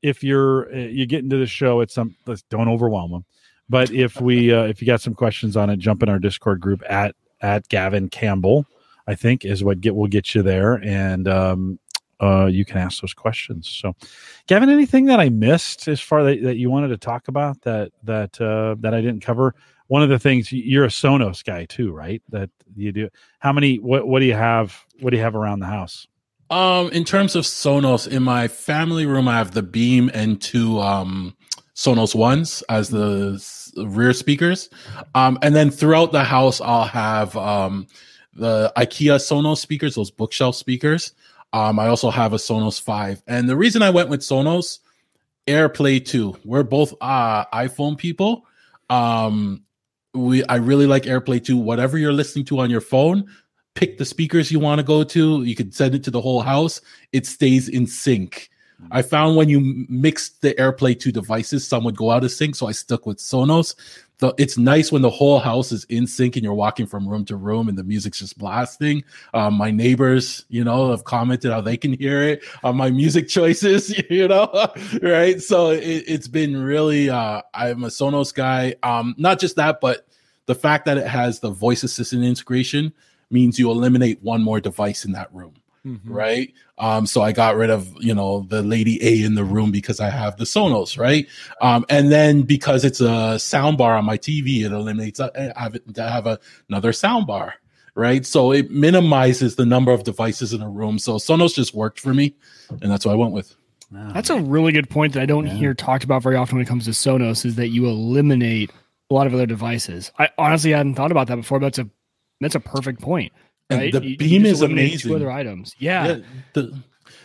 if you're you get into the show, it's some don't overwhelm them. But if we uh, if you got some questions on it, jump in our Discord group at. at Gavin Campbell, I think is what get will get you there. And um, uh, you can ask those questions. So Gavin, anything that I missed as far that, that you wanted to talk about that, that, uh, that I didn't cover? One of the things you're a Sonos guy too, right? That you do. How many, what, what do you have? What do you have around the house? Um, in terms of Sonos in my family room, I have the Veeam and two, um, Sonos Ones as the rear speakers. Um, and then throughout the house, I'll have um, the IKEA Sonos speakers, those bookshelf speakers. Um, I also have a Sonos five. And the reason I went with Sonos, AirPlay two. We're both uh, iPhone people. Um, we I really like AirPlay two. Whatever you're listening to on your phone, pick the speakers you want to go to. You can send it to the whole house. It stays in sync. I found when you mix the AirPlay two devices, some would go out of sync, so I stuck with Sonos. So it's nice when the whole house is in sync and you're walking from room to room and the music's just blasting. Um, my neighbors, you know, have commented how they can hear it on my music choices, you know, right? So it, it's been really, uh, I'm a Sonos guy. Um, not just that, but the fact that it has the voice assistant integration means you eliminate one more device in that room. Mm-hmm. Right. Um, so I got rid of, you know, the lady A in the room because I have the Sonos. Right. Um, and then because it's a sound bar on my T V, it eliminates uh, I have, I have a, another sound bar. Right. So it minimizes the number of devices in a room. So Sonos just worked for me. And that's what I went with. Wow. That's a really good point that I don't yeah. hear talked about very often when it comes to Sonos is that you eliminate a lot of other devices. I honestly hadn't thought about that before, but that's a that's a perfect point. And right? the you, Veeam you is amazing. Two other items. Yeah. yeah the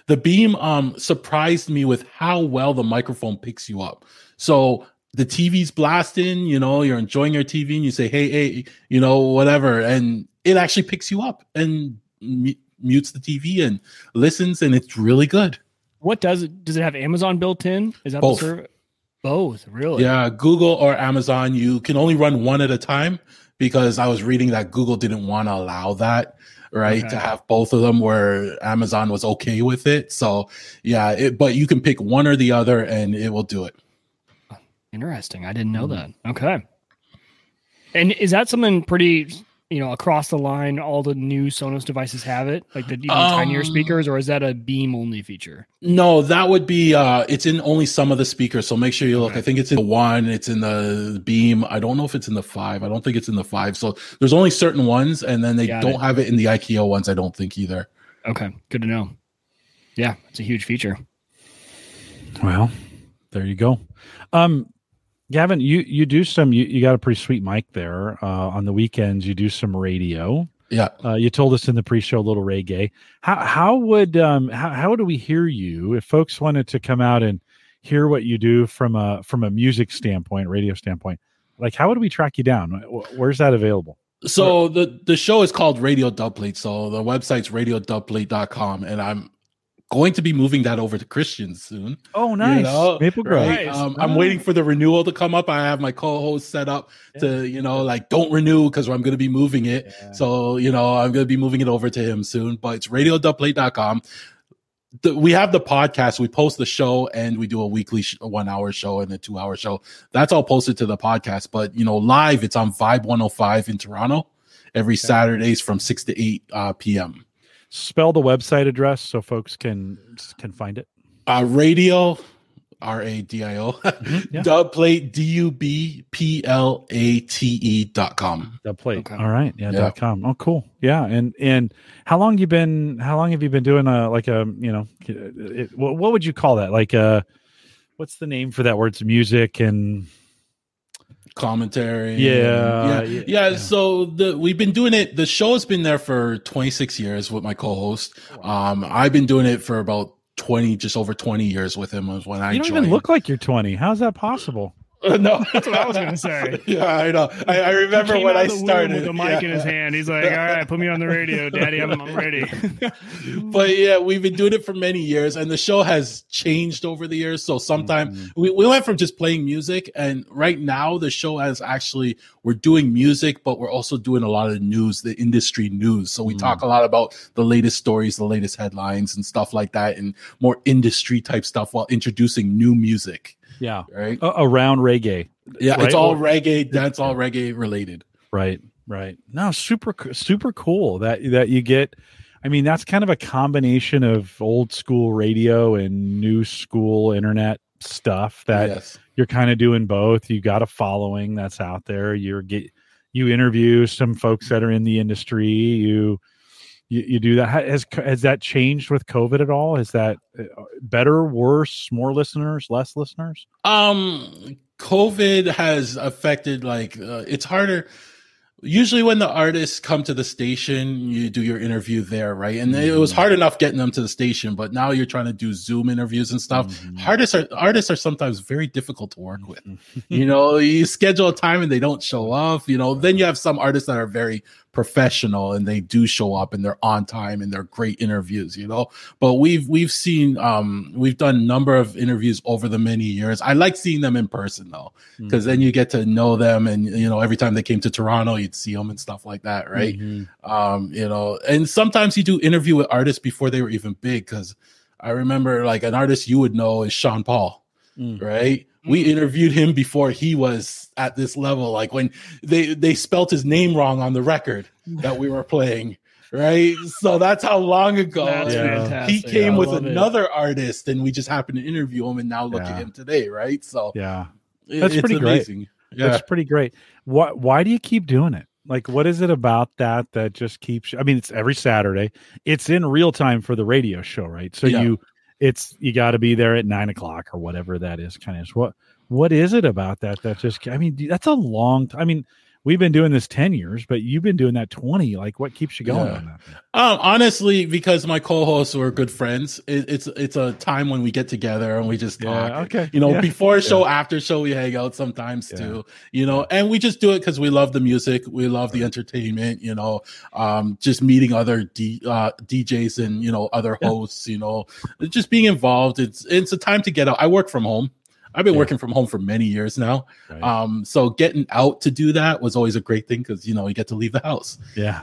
the Veeam um, surprised me with how well the microphone picks you up. So the T V's blasting, you know, you're enjoying your T V and you say, hey, hey, you know, whatever. And it actually picks you up and m- mutes the T V and listens, and it's really good. What does it? Does it have Amazon built in? Is that both? The server? Both, really? Yeah, Google or Amazon. You can only run one at a time because I was reading that Google didn't want to allow that, right? Okay. To have both of them, where Amazon was okay with it. So yeah, it, but you can pick one or the other, and it will do it. Interesting. I didn't know that. Okay. And is that something pretty, you know, across the line, all the new Sonos devices have it, like the even um, tinier speakers, or is that a Beam only feature? No, that would be, uh, it's in only some of the speakers. So make sure you look, okay. I think it's in the one, it's in the Beam. I don't know if it's in the five. I don't think it's in the five. So there's only certain ones, and then they Got don't it. have it in the IKEA ones. I don't think either. Okay. Good to know. Yeah. It's a huge feature. Well, there you go. Um, Gavin, you, you do some, you, you got a pretty sweet mic there. Uh, on the weekends, you do some radio. Yeah. Uh, you told us in the pre-show a little reggae. How how would um how, how do we hear you if folks wanted to come out and hear what you do from a from a music standpoint, radio standpoint? Like, how would we track you down? Where's that available? So Where? the the show is called Radio Dubplate. So the website's radio dubplate dot com, and I'm going to be moving that over to Christian soon. Oh, nice. You know, Maple Grove. Right? Nice. Um, I'm nice. waiting for the renewal to come up. I have my co-host set up yeah. to, you know, like, don't renew because I'm going to be moving it. Yeah. So, you know, I'm going to be moving it over to him soon. But it's radio dubplate dot com. The, we have the podcast. We post the show, and we do a weekly sh- one-hour show and a two-hour show. That's all posted to the podcast. But, you know, live, it's on Vibe one oh five in Toronto every okay. Saturdays from six to eight uh, p m Spell the website address so folks can can find it. Uh, radio, R A D I O, mm-hmm, yeah. Dubplate, D U B P L A T E dot com. Dubplate. Okay. All right. Yeah, yeah. Dot com. Oh, cool. Yeah. And and how long you been? How long have you been doing a like a you know it, what what would you call that? Like a what's the name for that where it's music and commentary? Yeah, yeah, yeah. yeah. So the, we've been doing it. The show has been there for twenty-six years with my co-host. Um, I've been doing it for about twenty, just over twenty years with him. Was when I you don't joined. Even look like you're twenty. How's that possible? No, that's what I was gonna say. Yeah, I know. I, I remember when I started with a mic yeah. in his hand. He's like, "All right, put me on the radio, Daddy. I'm, I'm ready." But yeah, we've been doing it for many years, and the show has changed over the years. So sometimes mm-hmm. we, we went from just playing music, and right now the show has actually we're doing music, but we're also doing a lot of news, the industry news. So we mm-hmm. talk a lot about the latest stories, the latest headlines, and stuff like that, and more industry type stuff while introducing new music. Yeah. Right. Uh, around reggae. Yeah. Right? It's all reggae. That's all reggae related. Right. Right. No, super, super cool that, that you get. I mean, that's kind of a combination of old school radio and new school internet stuff that yes. you're kind of doing both. You got a following that's out there. You're get, you interview some folks that are in the industry. You, You, you do that. Has has that changed with COVID at all? Is that better, worse, more listeners, less listeners? Um, COVID has affected, like, uh, it's harder. Usually when the artists come to the station, you do your interview there, right? And mm-hmm. it was hard enough getting them to the station, but now you're trying to do Zoom interviews and stuff. Mm-hmm. Artists are artists are sometimes very difficult to work with. You know, you schedule a time and they don't show up. You know, then you have some artists that are very professional and they do show up and they're on time and they're great interviews, you know. But we've we've seen um we've done a number of interviews over the many years. I like seeing them in person though, because mm-hmm. then you get to know them, and you know, every time they came to Toronto, you'd see them and stuff like that, right? Mm-hmm. Um, you know, and sometimes you do interview with artists before they were even big, because I remember like an artist you would know is Sean Paul, mm-hmm. right? We interviewed him before he was at this level, like when they, they spelt his name wrong on the record that we were playing, right? So that's how long ago yeah. he came yeah, with another it. artist, and we just happened to interview him, and now look yeah. at him today, right? So yeah, it, that's it's pretty amazing. Great. Yeah. That's pretty great. Why, why do you keep doing it? Like, what is it about that that just keeps, I mean, it's every Saturday. It's in real time for the radio show, right? So yeah. you... It's you got to be there at nine o'clock or whatever that is. Kind of what what is it about that that just? I mean, that's a long. T- I mean, we've been doing this ten years, but you've been doing that twenty. Like, what keeps you going yeah. on that? Um, honestly, because my co-hosts are good friends. It, it's it's a time when we get together and we just talk. Yeah, okay. You know, yeah. before show, yeah. after show, we hang out sometimes yeah. too. You know, and we just do it because we love the music, we love the entertainment. You know, um, just meeting other D, uh, D Js and you know other yeah. hosts. You know, just being involved. It's it's a time to get out. I work from home. I've been yeah. working from home for many years now. Right. Um, so getting out to do that was always a great thing because, you know, you get to leave the house. Yeah.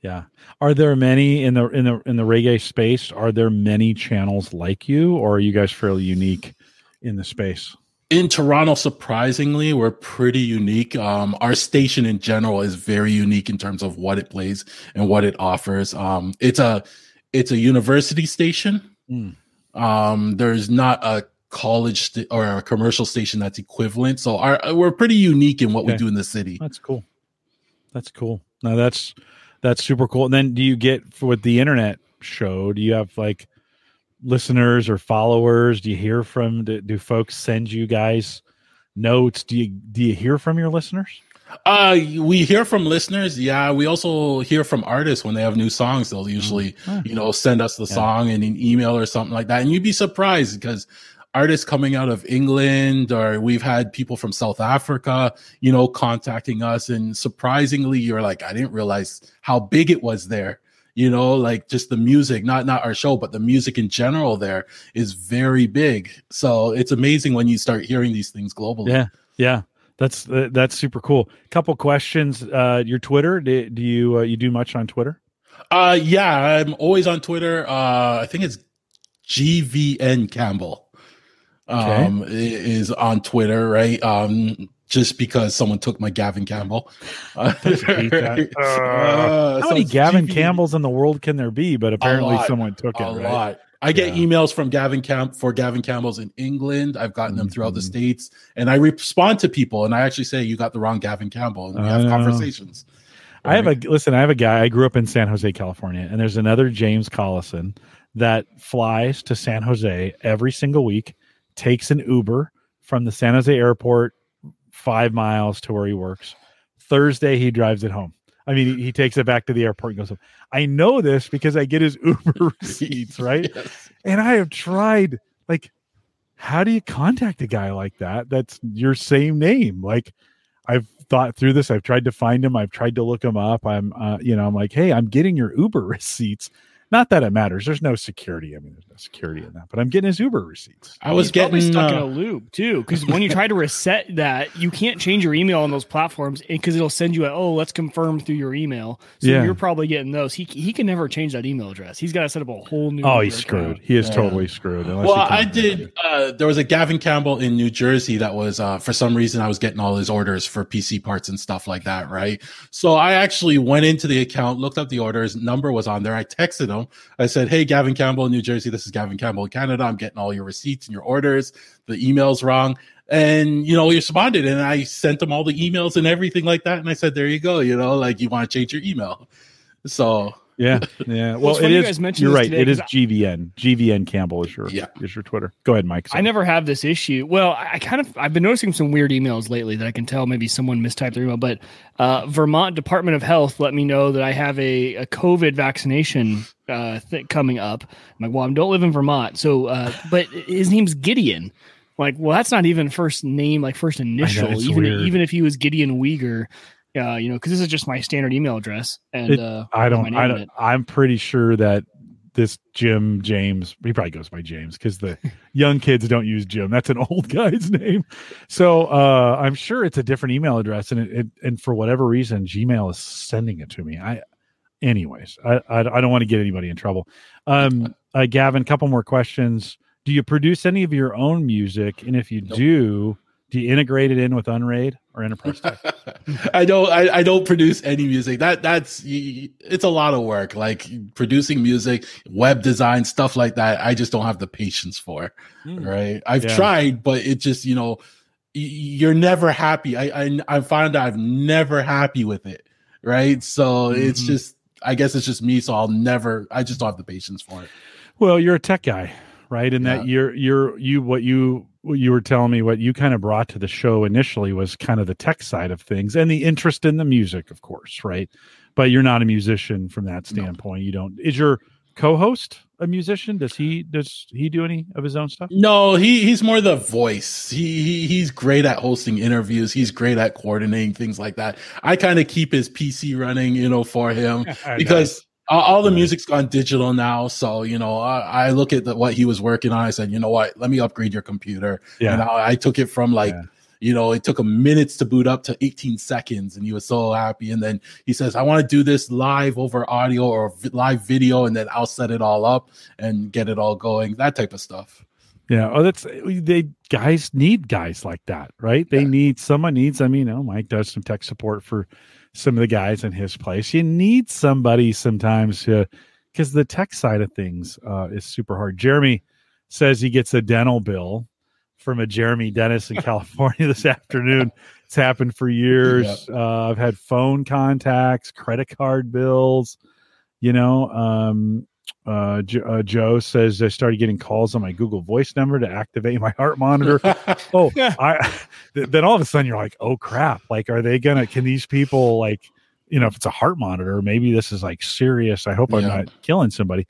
Yeah. Are there many in the in the in the reggae space? Are there many channels like you, or are you guys fairly unique in the space? In Toronto, surprisingly, we're pretty unique. Um, our station in general is very unique in terms of what it plays and what it offers. Um, it's a it's a university station. Mm. Um, there's not a college st- or a commercial station that's equivalent, so our we're pretty unique in what okay. we do in the city. That's cool. That's cool. No, that's that's super cool. And then, do you get for what the internet show? Do you have like listeners or followers? Do you hear from? Do, do folks send you guys notes? Do you do you hear from your listeners? Uh, we hear from listeners. Yeah. We also hear from artists when they have new songs. They'll usually, huh. you know, send us the yeah. song in an email or something like that. And you'd be surprised because artists coming out of England, or we've had people from South Africa, you know, contacting us. And surprisingly, you're like, I didn't realize how big it was there. You know, like just the music, not not our show, but the music in general there is very big. So it's amazing when you start hearing these things globally. Yeah, yeah. That's uh, that's super cool. Couple questions. Uh, your Twitter, do, do you uh, you do much on Twitter? Uh, yeah, I'm always on Twitter. Uh, I think it's G V N Campbell. Okay. Um, is on Twitter, right? Um, just because someone took my Gavin Campbell. Uh, uh, how many Gavin G V Campbells in the world can there be? But apparently, lot, someone took it. A right? lot. I get yeah. emails from Gavin Camp for Gavin Campbells in England. I've gotten them mm-hmm. throughout the States, and I respond to people, and I actually say, "You got the wrong Gavin Campbell," and we have uh, conversations. Right? I have a listen. I have a guy. I grew up in San Jose, California, and there's another James Collison that flies to San Jose every single week. Takes an Uber from the San Jose airport five miles to where he works. Thursday, he drives it home. I mean, he, he takes it back to the airport and goes home. I know this because I get his Uber receipts, right? Yes. And I have tried, like, how do you contact a guy like that? That's your same name. Like, I've thought through this. I've tried to find him. I've tried to look him up. I'm, uh, you know, I'm like, hey, I'm getting your Uber receipts. Not that it matters. There's no security. I mean, there's no security in that, but I'm getting his Uber receipts. I was He's getting stuck uh, in a loop too. Cause when you try to reset that, you can't change your email on those platforms because it'll send you a, oh, let's confirm through your email. So yeah. you're probably getting those. He he can never change that email address. He's got to set up a whole new. Oh, he's screwed. Account. He is yeah. totally screwed. Well, I did. Uh, there was a Gavin Campbell in New Jersey that was, uh, for some reason I was getting all his orders for P C parts and stuff like that. Right. So I actually went into the account, looked up the orders, number was on there. I texted him. I said, hey, Gavin Campbell in New Jersey, this is Gavin Campbell in Canada. I'm getting all your receipts and your orders. The email's wrong. And, you know, he responded and I sent him all the emails and everything like that. And I said, there you go. You know, like you want to change your email. So, yeah. Yeah. Well, well it is. You you're right. Today, it is G V N. G V N Campbell is your, yeah. is your Twitter. Go ahead, Mike. Sorry. I never have this issue. Well, I kind of, I've been noticing some weird emails lately that I can tell maybe someone mistyped their email, but uh, Vermont Department of Health let me know that I have a, a COVID vaccination uh, th- coming up. I'm like, well, I don't live in Vermont. So, uh, but his name's Gideon. Like, well, that's not even first name, like first initial, know, even, even if he was Gideon Uyghur. Uh, you know, because this is just my standard email address, and it, uh, I don't. I don't. I'm pretty sure that this Jim James, he probably goes by James because the young kids don't use Jim. That's an old guy's name. So uh, I'm sure it's a different email address, and it, it and for whatever reason, Gmail is sending it to me. I, anyways, I I, I don't want to get anybody in trouble. Um, uh, Gavin, couple more questions. Do you produce any of your own music, and if you nope. do? Do you integrate it in with Unraid or Enterprise Tech? I don't. I, I don't produce any music. That that's it's a lot of work. Like producing music, web design, stuff like that. I just don't have the patience for. Mm. Right. I've yeah. tried, but it just you know, you're never happy. I I, I found out I'm never happy with it. Right. So mm-hmm. it's just. I guess it's just me. So I'll never. I just don't have the patience for it. Well, you're a tech guy, right? And yeah. that you're you're you what you. you were telling me what you kind of brought to the show initially was kind of the tech side of things and the interest in the music, of course, right? But you're not a musician from that standpoint. No. You don't. Is your co-host a musician? Does he does he do any of his own stuff? No, he he's more the voice. He, he he's great at hosting interviews. He's great at coordinating things like that. I kind of keep his P C running, you know, for him because. Nice. All the music's gone digital now, so you know I, I look at the, what he was working on. I said, you know what, let me upgrade your computer. Yeah. And I, I took it from like, yeah. you know, it took him minutes to boot up to eighteen seconds, and he was so happy. And then he says, I want to do this live over audio or v- live video, and then I'll set it all up and get it all going. That type of stuff. Yeah. Oh, that's they guys need guys like that, right? They yeah. need someone needs. I mean, you know, Mike does some tech support for some of the guys in his place. You need somebody sometimes to, because the tech side of things uh, is super hard. Jeremy says he gets a dental bill from a Jeremy dentist in California this afternoon. It's happened for years. Yep. Uh, I've had phone contacts, credit card bills. You know, um, uh, J- uh, Joe says I started getting calls on my Google Voice number to activate my heart monitor. oh, I, th- then all of a sudden you're like, oh crap! Like, are they gonna? Can these people like, you know, if it's a heart monitor, maybe this is like serious. I hope yeah. I'm not killing somebody.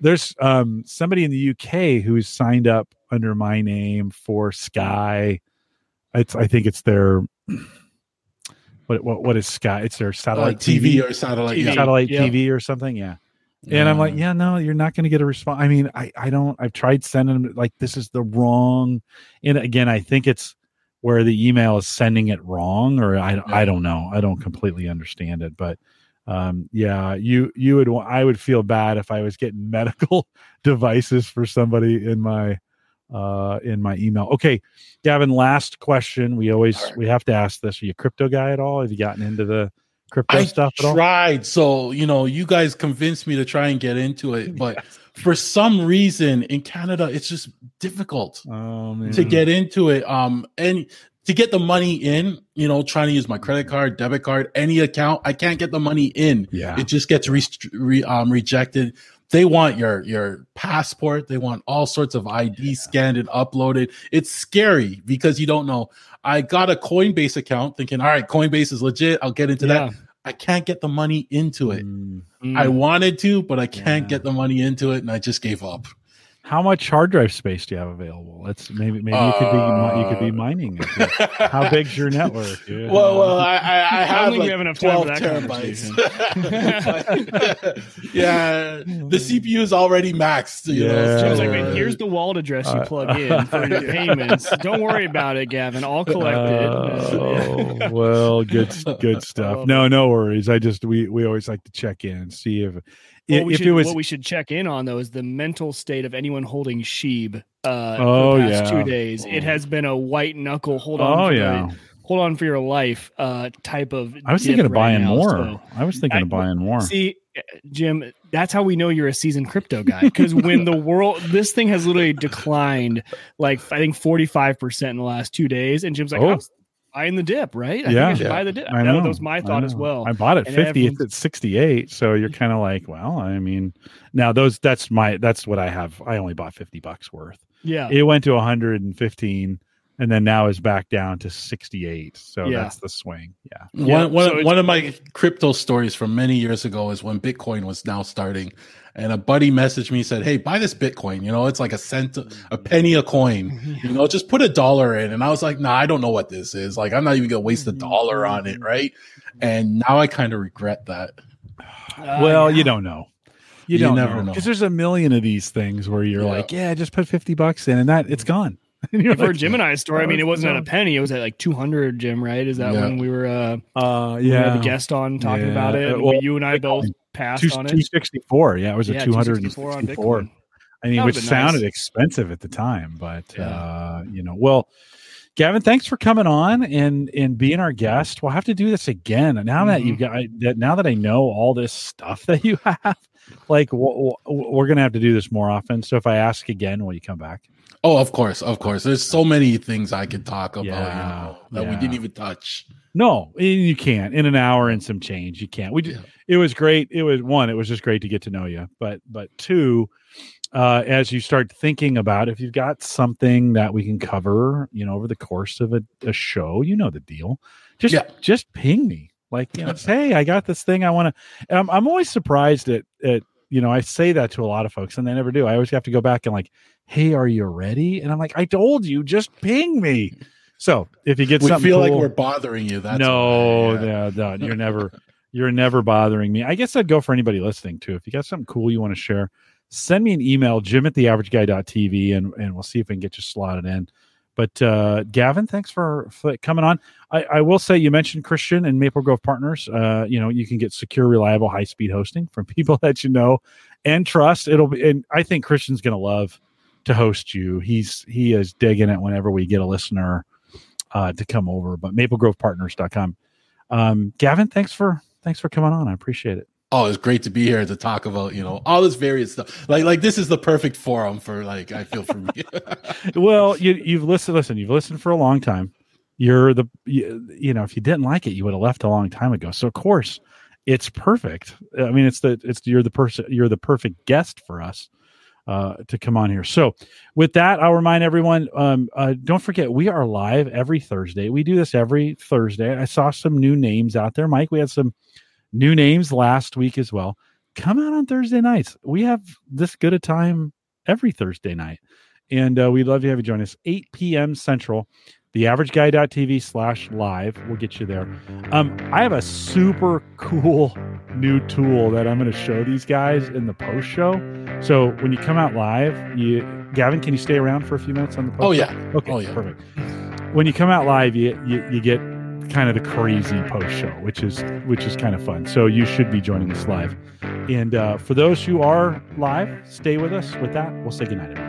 There's um somebody in the U K who's signed up under my name for Sky. It's I think it's their. What what what is Sky? It's their satellite uh, TV, TV or satellite TV, yeah. satellite yeah. T V or something. Yeah. And I'm like, yeah, no, you're not going to get a response. I mean, I, I don't, I've tried sending them like, this is the wrong. And again, I think it's where the email is sending it wrong, or I, I don't know. I don't completely understand it, but um, yeah, you, you would, I would feel bad if I was getting medical devices for somebody in my, uh, in my email. Okay. Gavin, last question. We always, we have to ask this. Are you a crypto guy at all? Have you gotten into the crypto I stuff at all? Tried, so you know, you guys convinced me to try and get into it, but yes. for some reason in Canada, it's just difficult oh, man. to get into it. Um, and to get the money in, you know, trying to use my credit card, debit card, any account, I can't get the money in. Yeah, it just gets re- re- um, rejected. They want your your passport. They want all sorts of I D yeah. scanned and uploaded. It's scary because you don't know. I got a Coinbase account thinking, all right, Coinbase is legit. I'll get into yeah. that. I can't get the money into it. Mm-hmm. I wanted to, but I can't yeah. get the money into it, and I just gave up. How much hard drive space do you have available? That's maybe maybe uh, you could be you could be mining. How big's your network? Yeah. Well, well, I, I, I have like we have enough twelve terabytes. yeah, the C P U is already maxed. You yeah. know, so like, wait, here's the wallet address you plug uh, in for your payments. Don't worry about it, Gavin. All collected. Uh, oh well, good good stuff. No, no worries. I just we we always like to check in and see if. What we, should, it was, what we should check in on, though, is the mental state of anyone holding Sheeb uh, oh, for the past yeah. two days. It has been a white knuckle, hold on, oh, for, yeah. your, hold on for your life uh, type of. I was thinking of right buying now, more. So. I was thinking I, of buying more. See, Jim, that's how we know you're a seasoned crypto guy, because when the world, this thing has literally declined, like I think forty-five percent in the last two days. And Jim's like, oh. I was buying the dip, right? I yeah, think I should yeah. buy the dip. I know. That was my thought as well. I bought it fifty, it's at sixty-eight. So you're kind of like, well, I mean, now those that's my that's what I have. I only bought fifty bucks worth. Yeah, it went to one hundred fifteen, and then now is back down to sixty-eight. So yeah. that's the swing. Yeah. One yeah. one, so one of my crypto stories from many years ago is when Bitcoin was now starting, and a buddy messaged me and said, hey, buy this Bitcoin. You know, it's like a cent, a penny a coin. You know, just put a dollar in. And I was like, nah, I don't know what this is. Like, I'm not even going to waste a dollar on it, right? And now I kind of regret that. Uh, well, you don't know. You, you don't never know. Because there's a million of these things where you're yeah. like, yeah, just put fifty bucks in and that it's gone. You heard Jim and I's story. I mean, it wasn't at a penny. It was at like two hundred, Jim, right? Is that yeah. when we were uh, uh, yeah. we had a guest on talking yeah. about it? Well, you and I both passed two, on it. two sixty-four. Yeah, it was yeah, a two hundred sixty-four. I mean, which sounded nice. Expensive at the time. But, yeah. uh, you know, well, Gavin, thanks for coming on and, and being our guest. We'll have to do this again. Now mm-hmm. that you got that, now that I know all this stuff that you have, like w- w- we're going to have to do this more often. So if I ask again, will you come back? Oh, of course, of course. There's so many things I could talk about yeah, you know, that yeah. we didn't even touch. No, you can't. In an hour and some change, you can't. We. Just, yeah. It was great. It was one. It was just great to get to know you. But but two, uh, as you start thinking about if you've got something that we can cover, you know, over the course of a, a show, you know the deal. Just yeah. just ping me, like, you know, say, hey, I got this thing I want to. I'm, I'm always surprised at at you know, I say that to a lot of folks and they never do. I always have to go back and like, hey, are you ready? And I'm like, I told you, just ping me. So if you get we something, we feel cool, like we're bothering you. That's no, right. yeah. no, no, you're never. You're never bothering me. I guess I'd go for anybody listening, too. If you got something cool you want to share, send me an email, jim at the average guy dot t v, and, and we'll see if we can get you slotted in. But, uh, Gavin, thanks for, for coming on. I, I will say you mentioned Christian and Maple Grove Partners. Uh, you know, you can get secure, reliable, high-speed hosting from people that you know and trust. It'll be, and I think Christian's going to love to host you. He's He is digging it whenever we get a listener uh, to come over. But maple grove partners dot com. Um, Gavin, thanks for... Thanks for coming on. I appreciate it. Oh, it's great to be here to talk about, you know, all this various stuff. Like, like this is the perfect forum for, like, I feel for me. Well, you, you've listened. Listen, you've listened for a long time. You're the, you, you know, if you didn't like it, you would have left a long time ago. So of course, it's perfect. I mean, it's the, it's you're the person, you're the perfect guest for us uh, to come on here. So with that, I'll remind everyone. Um, uh, don't forget, we are live every Thursday. We do this every Thursday. I saw some new names out there, Mike. We had some new names last week as well. Come out on Thursday nights. We have this good a time every Thursday night. And uh, we'd love to have you join us. eight p.m. Central, the average guy dot t v slash live. We'll get you there. Um, I have a super cool new tool that I'm going to show these guys in the post show. So when you come out live, you, Gavin, can you stay around for a few minutes on the post Oh, show? yeah. Okay, oh, yeah. Perfect. When you come out live, you you, you get... kind of the crazy post show, which is which is kind of fun. So you should be joining us live. And uh, for those who are live, stay with us. With that, we'll say goodnight, everybody.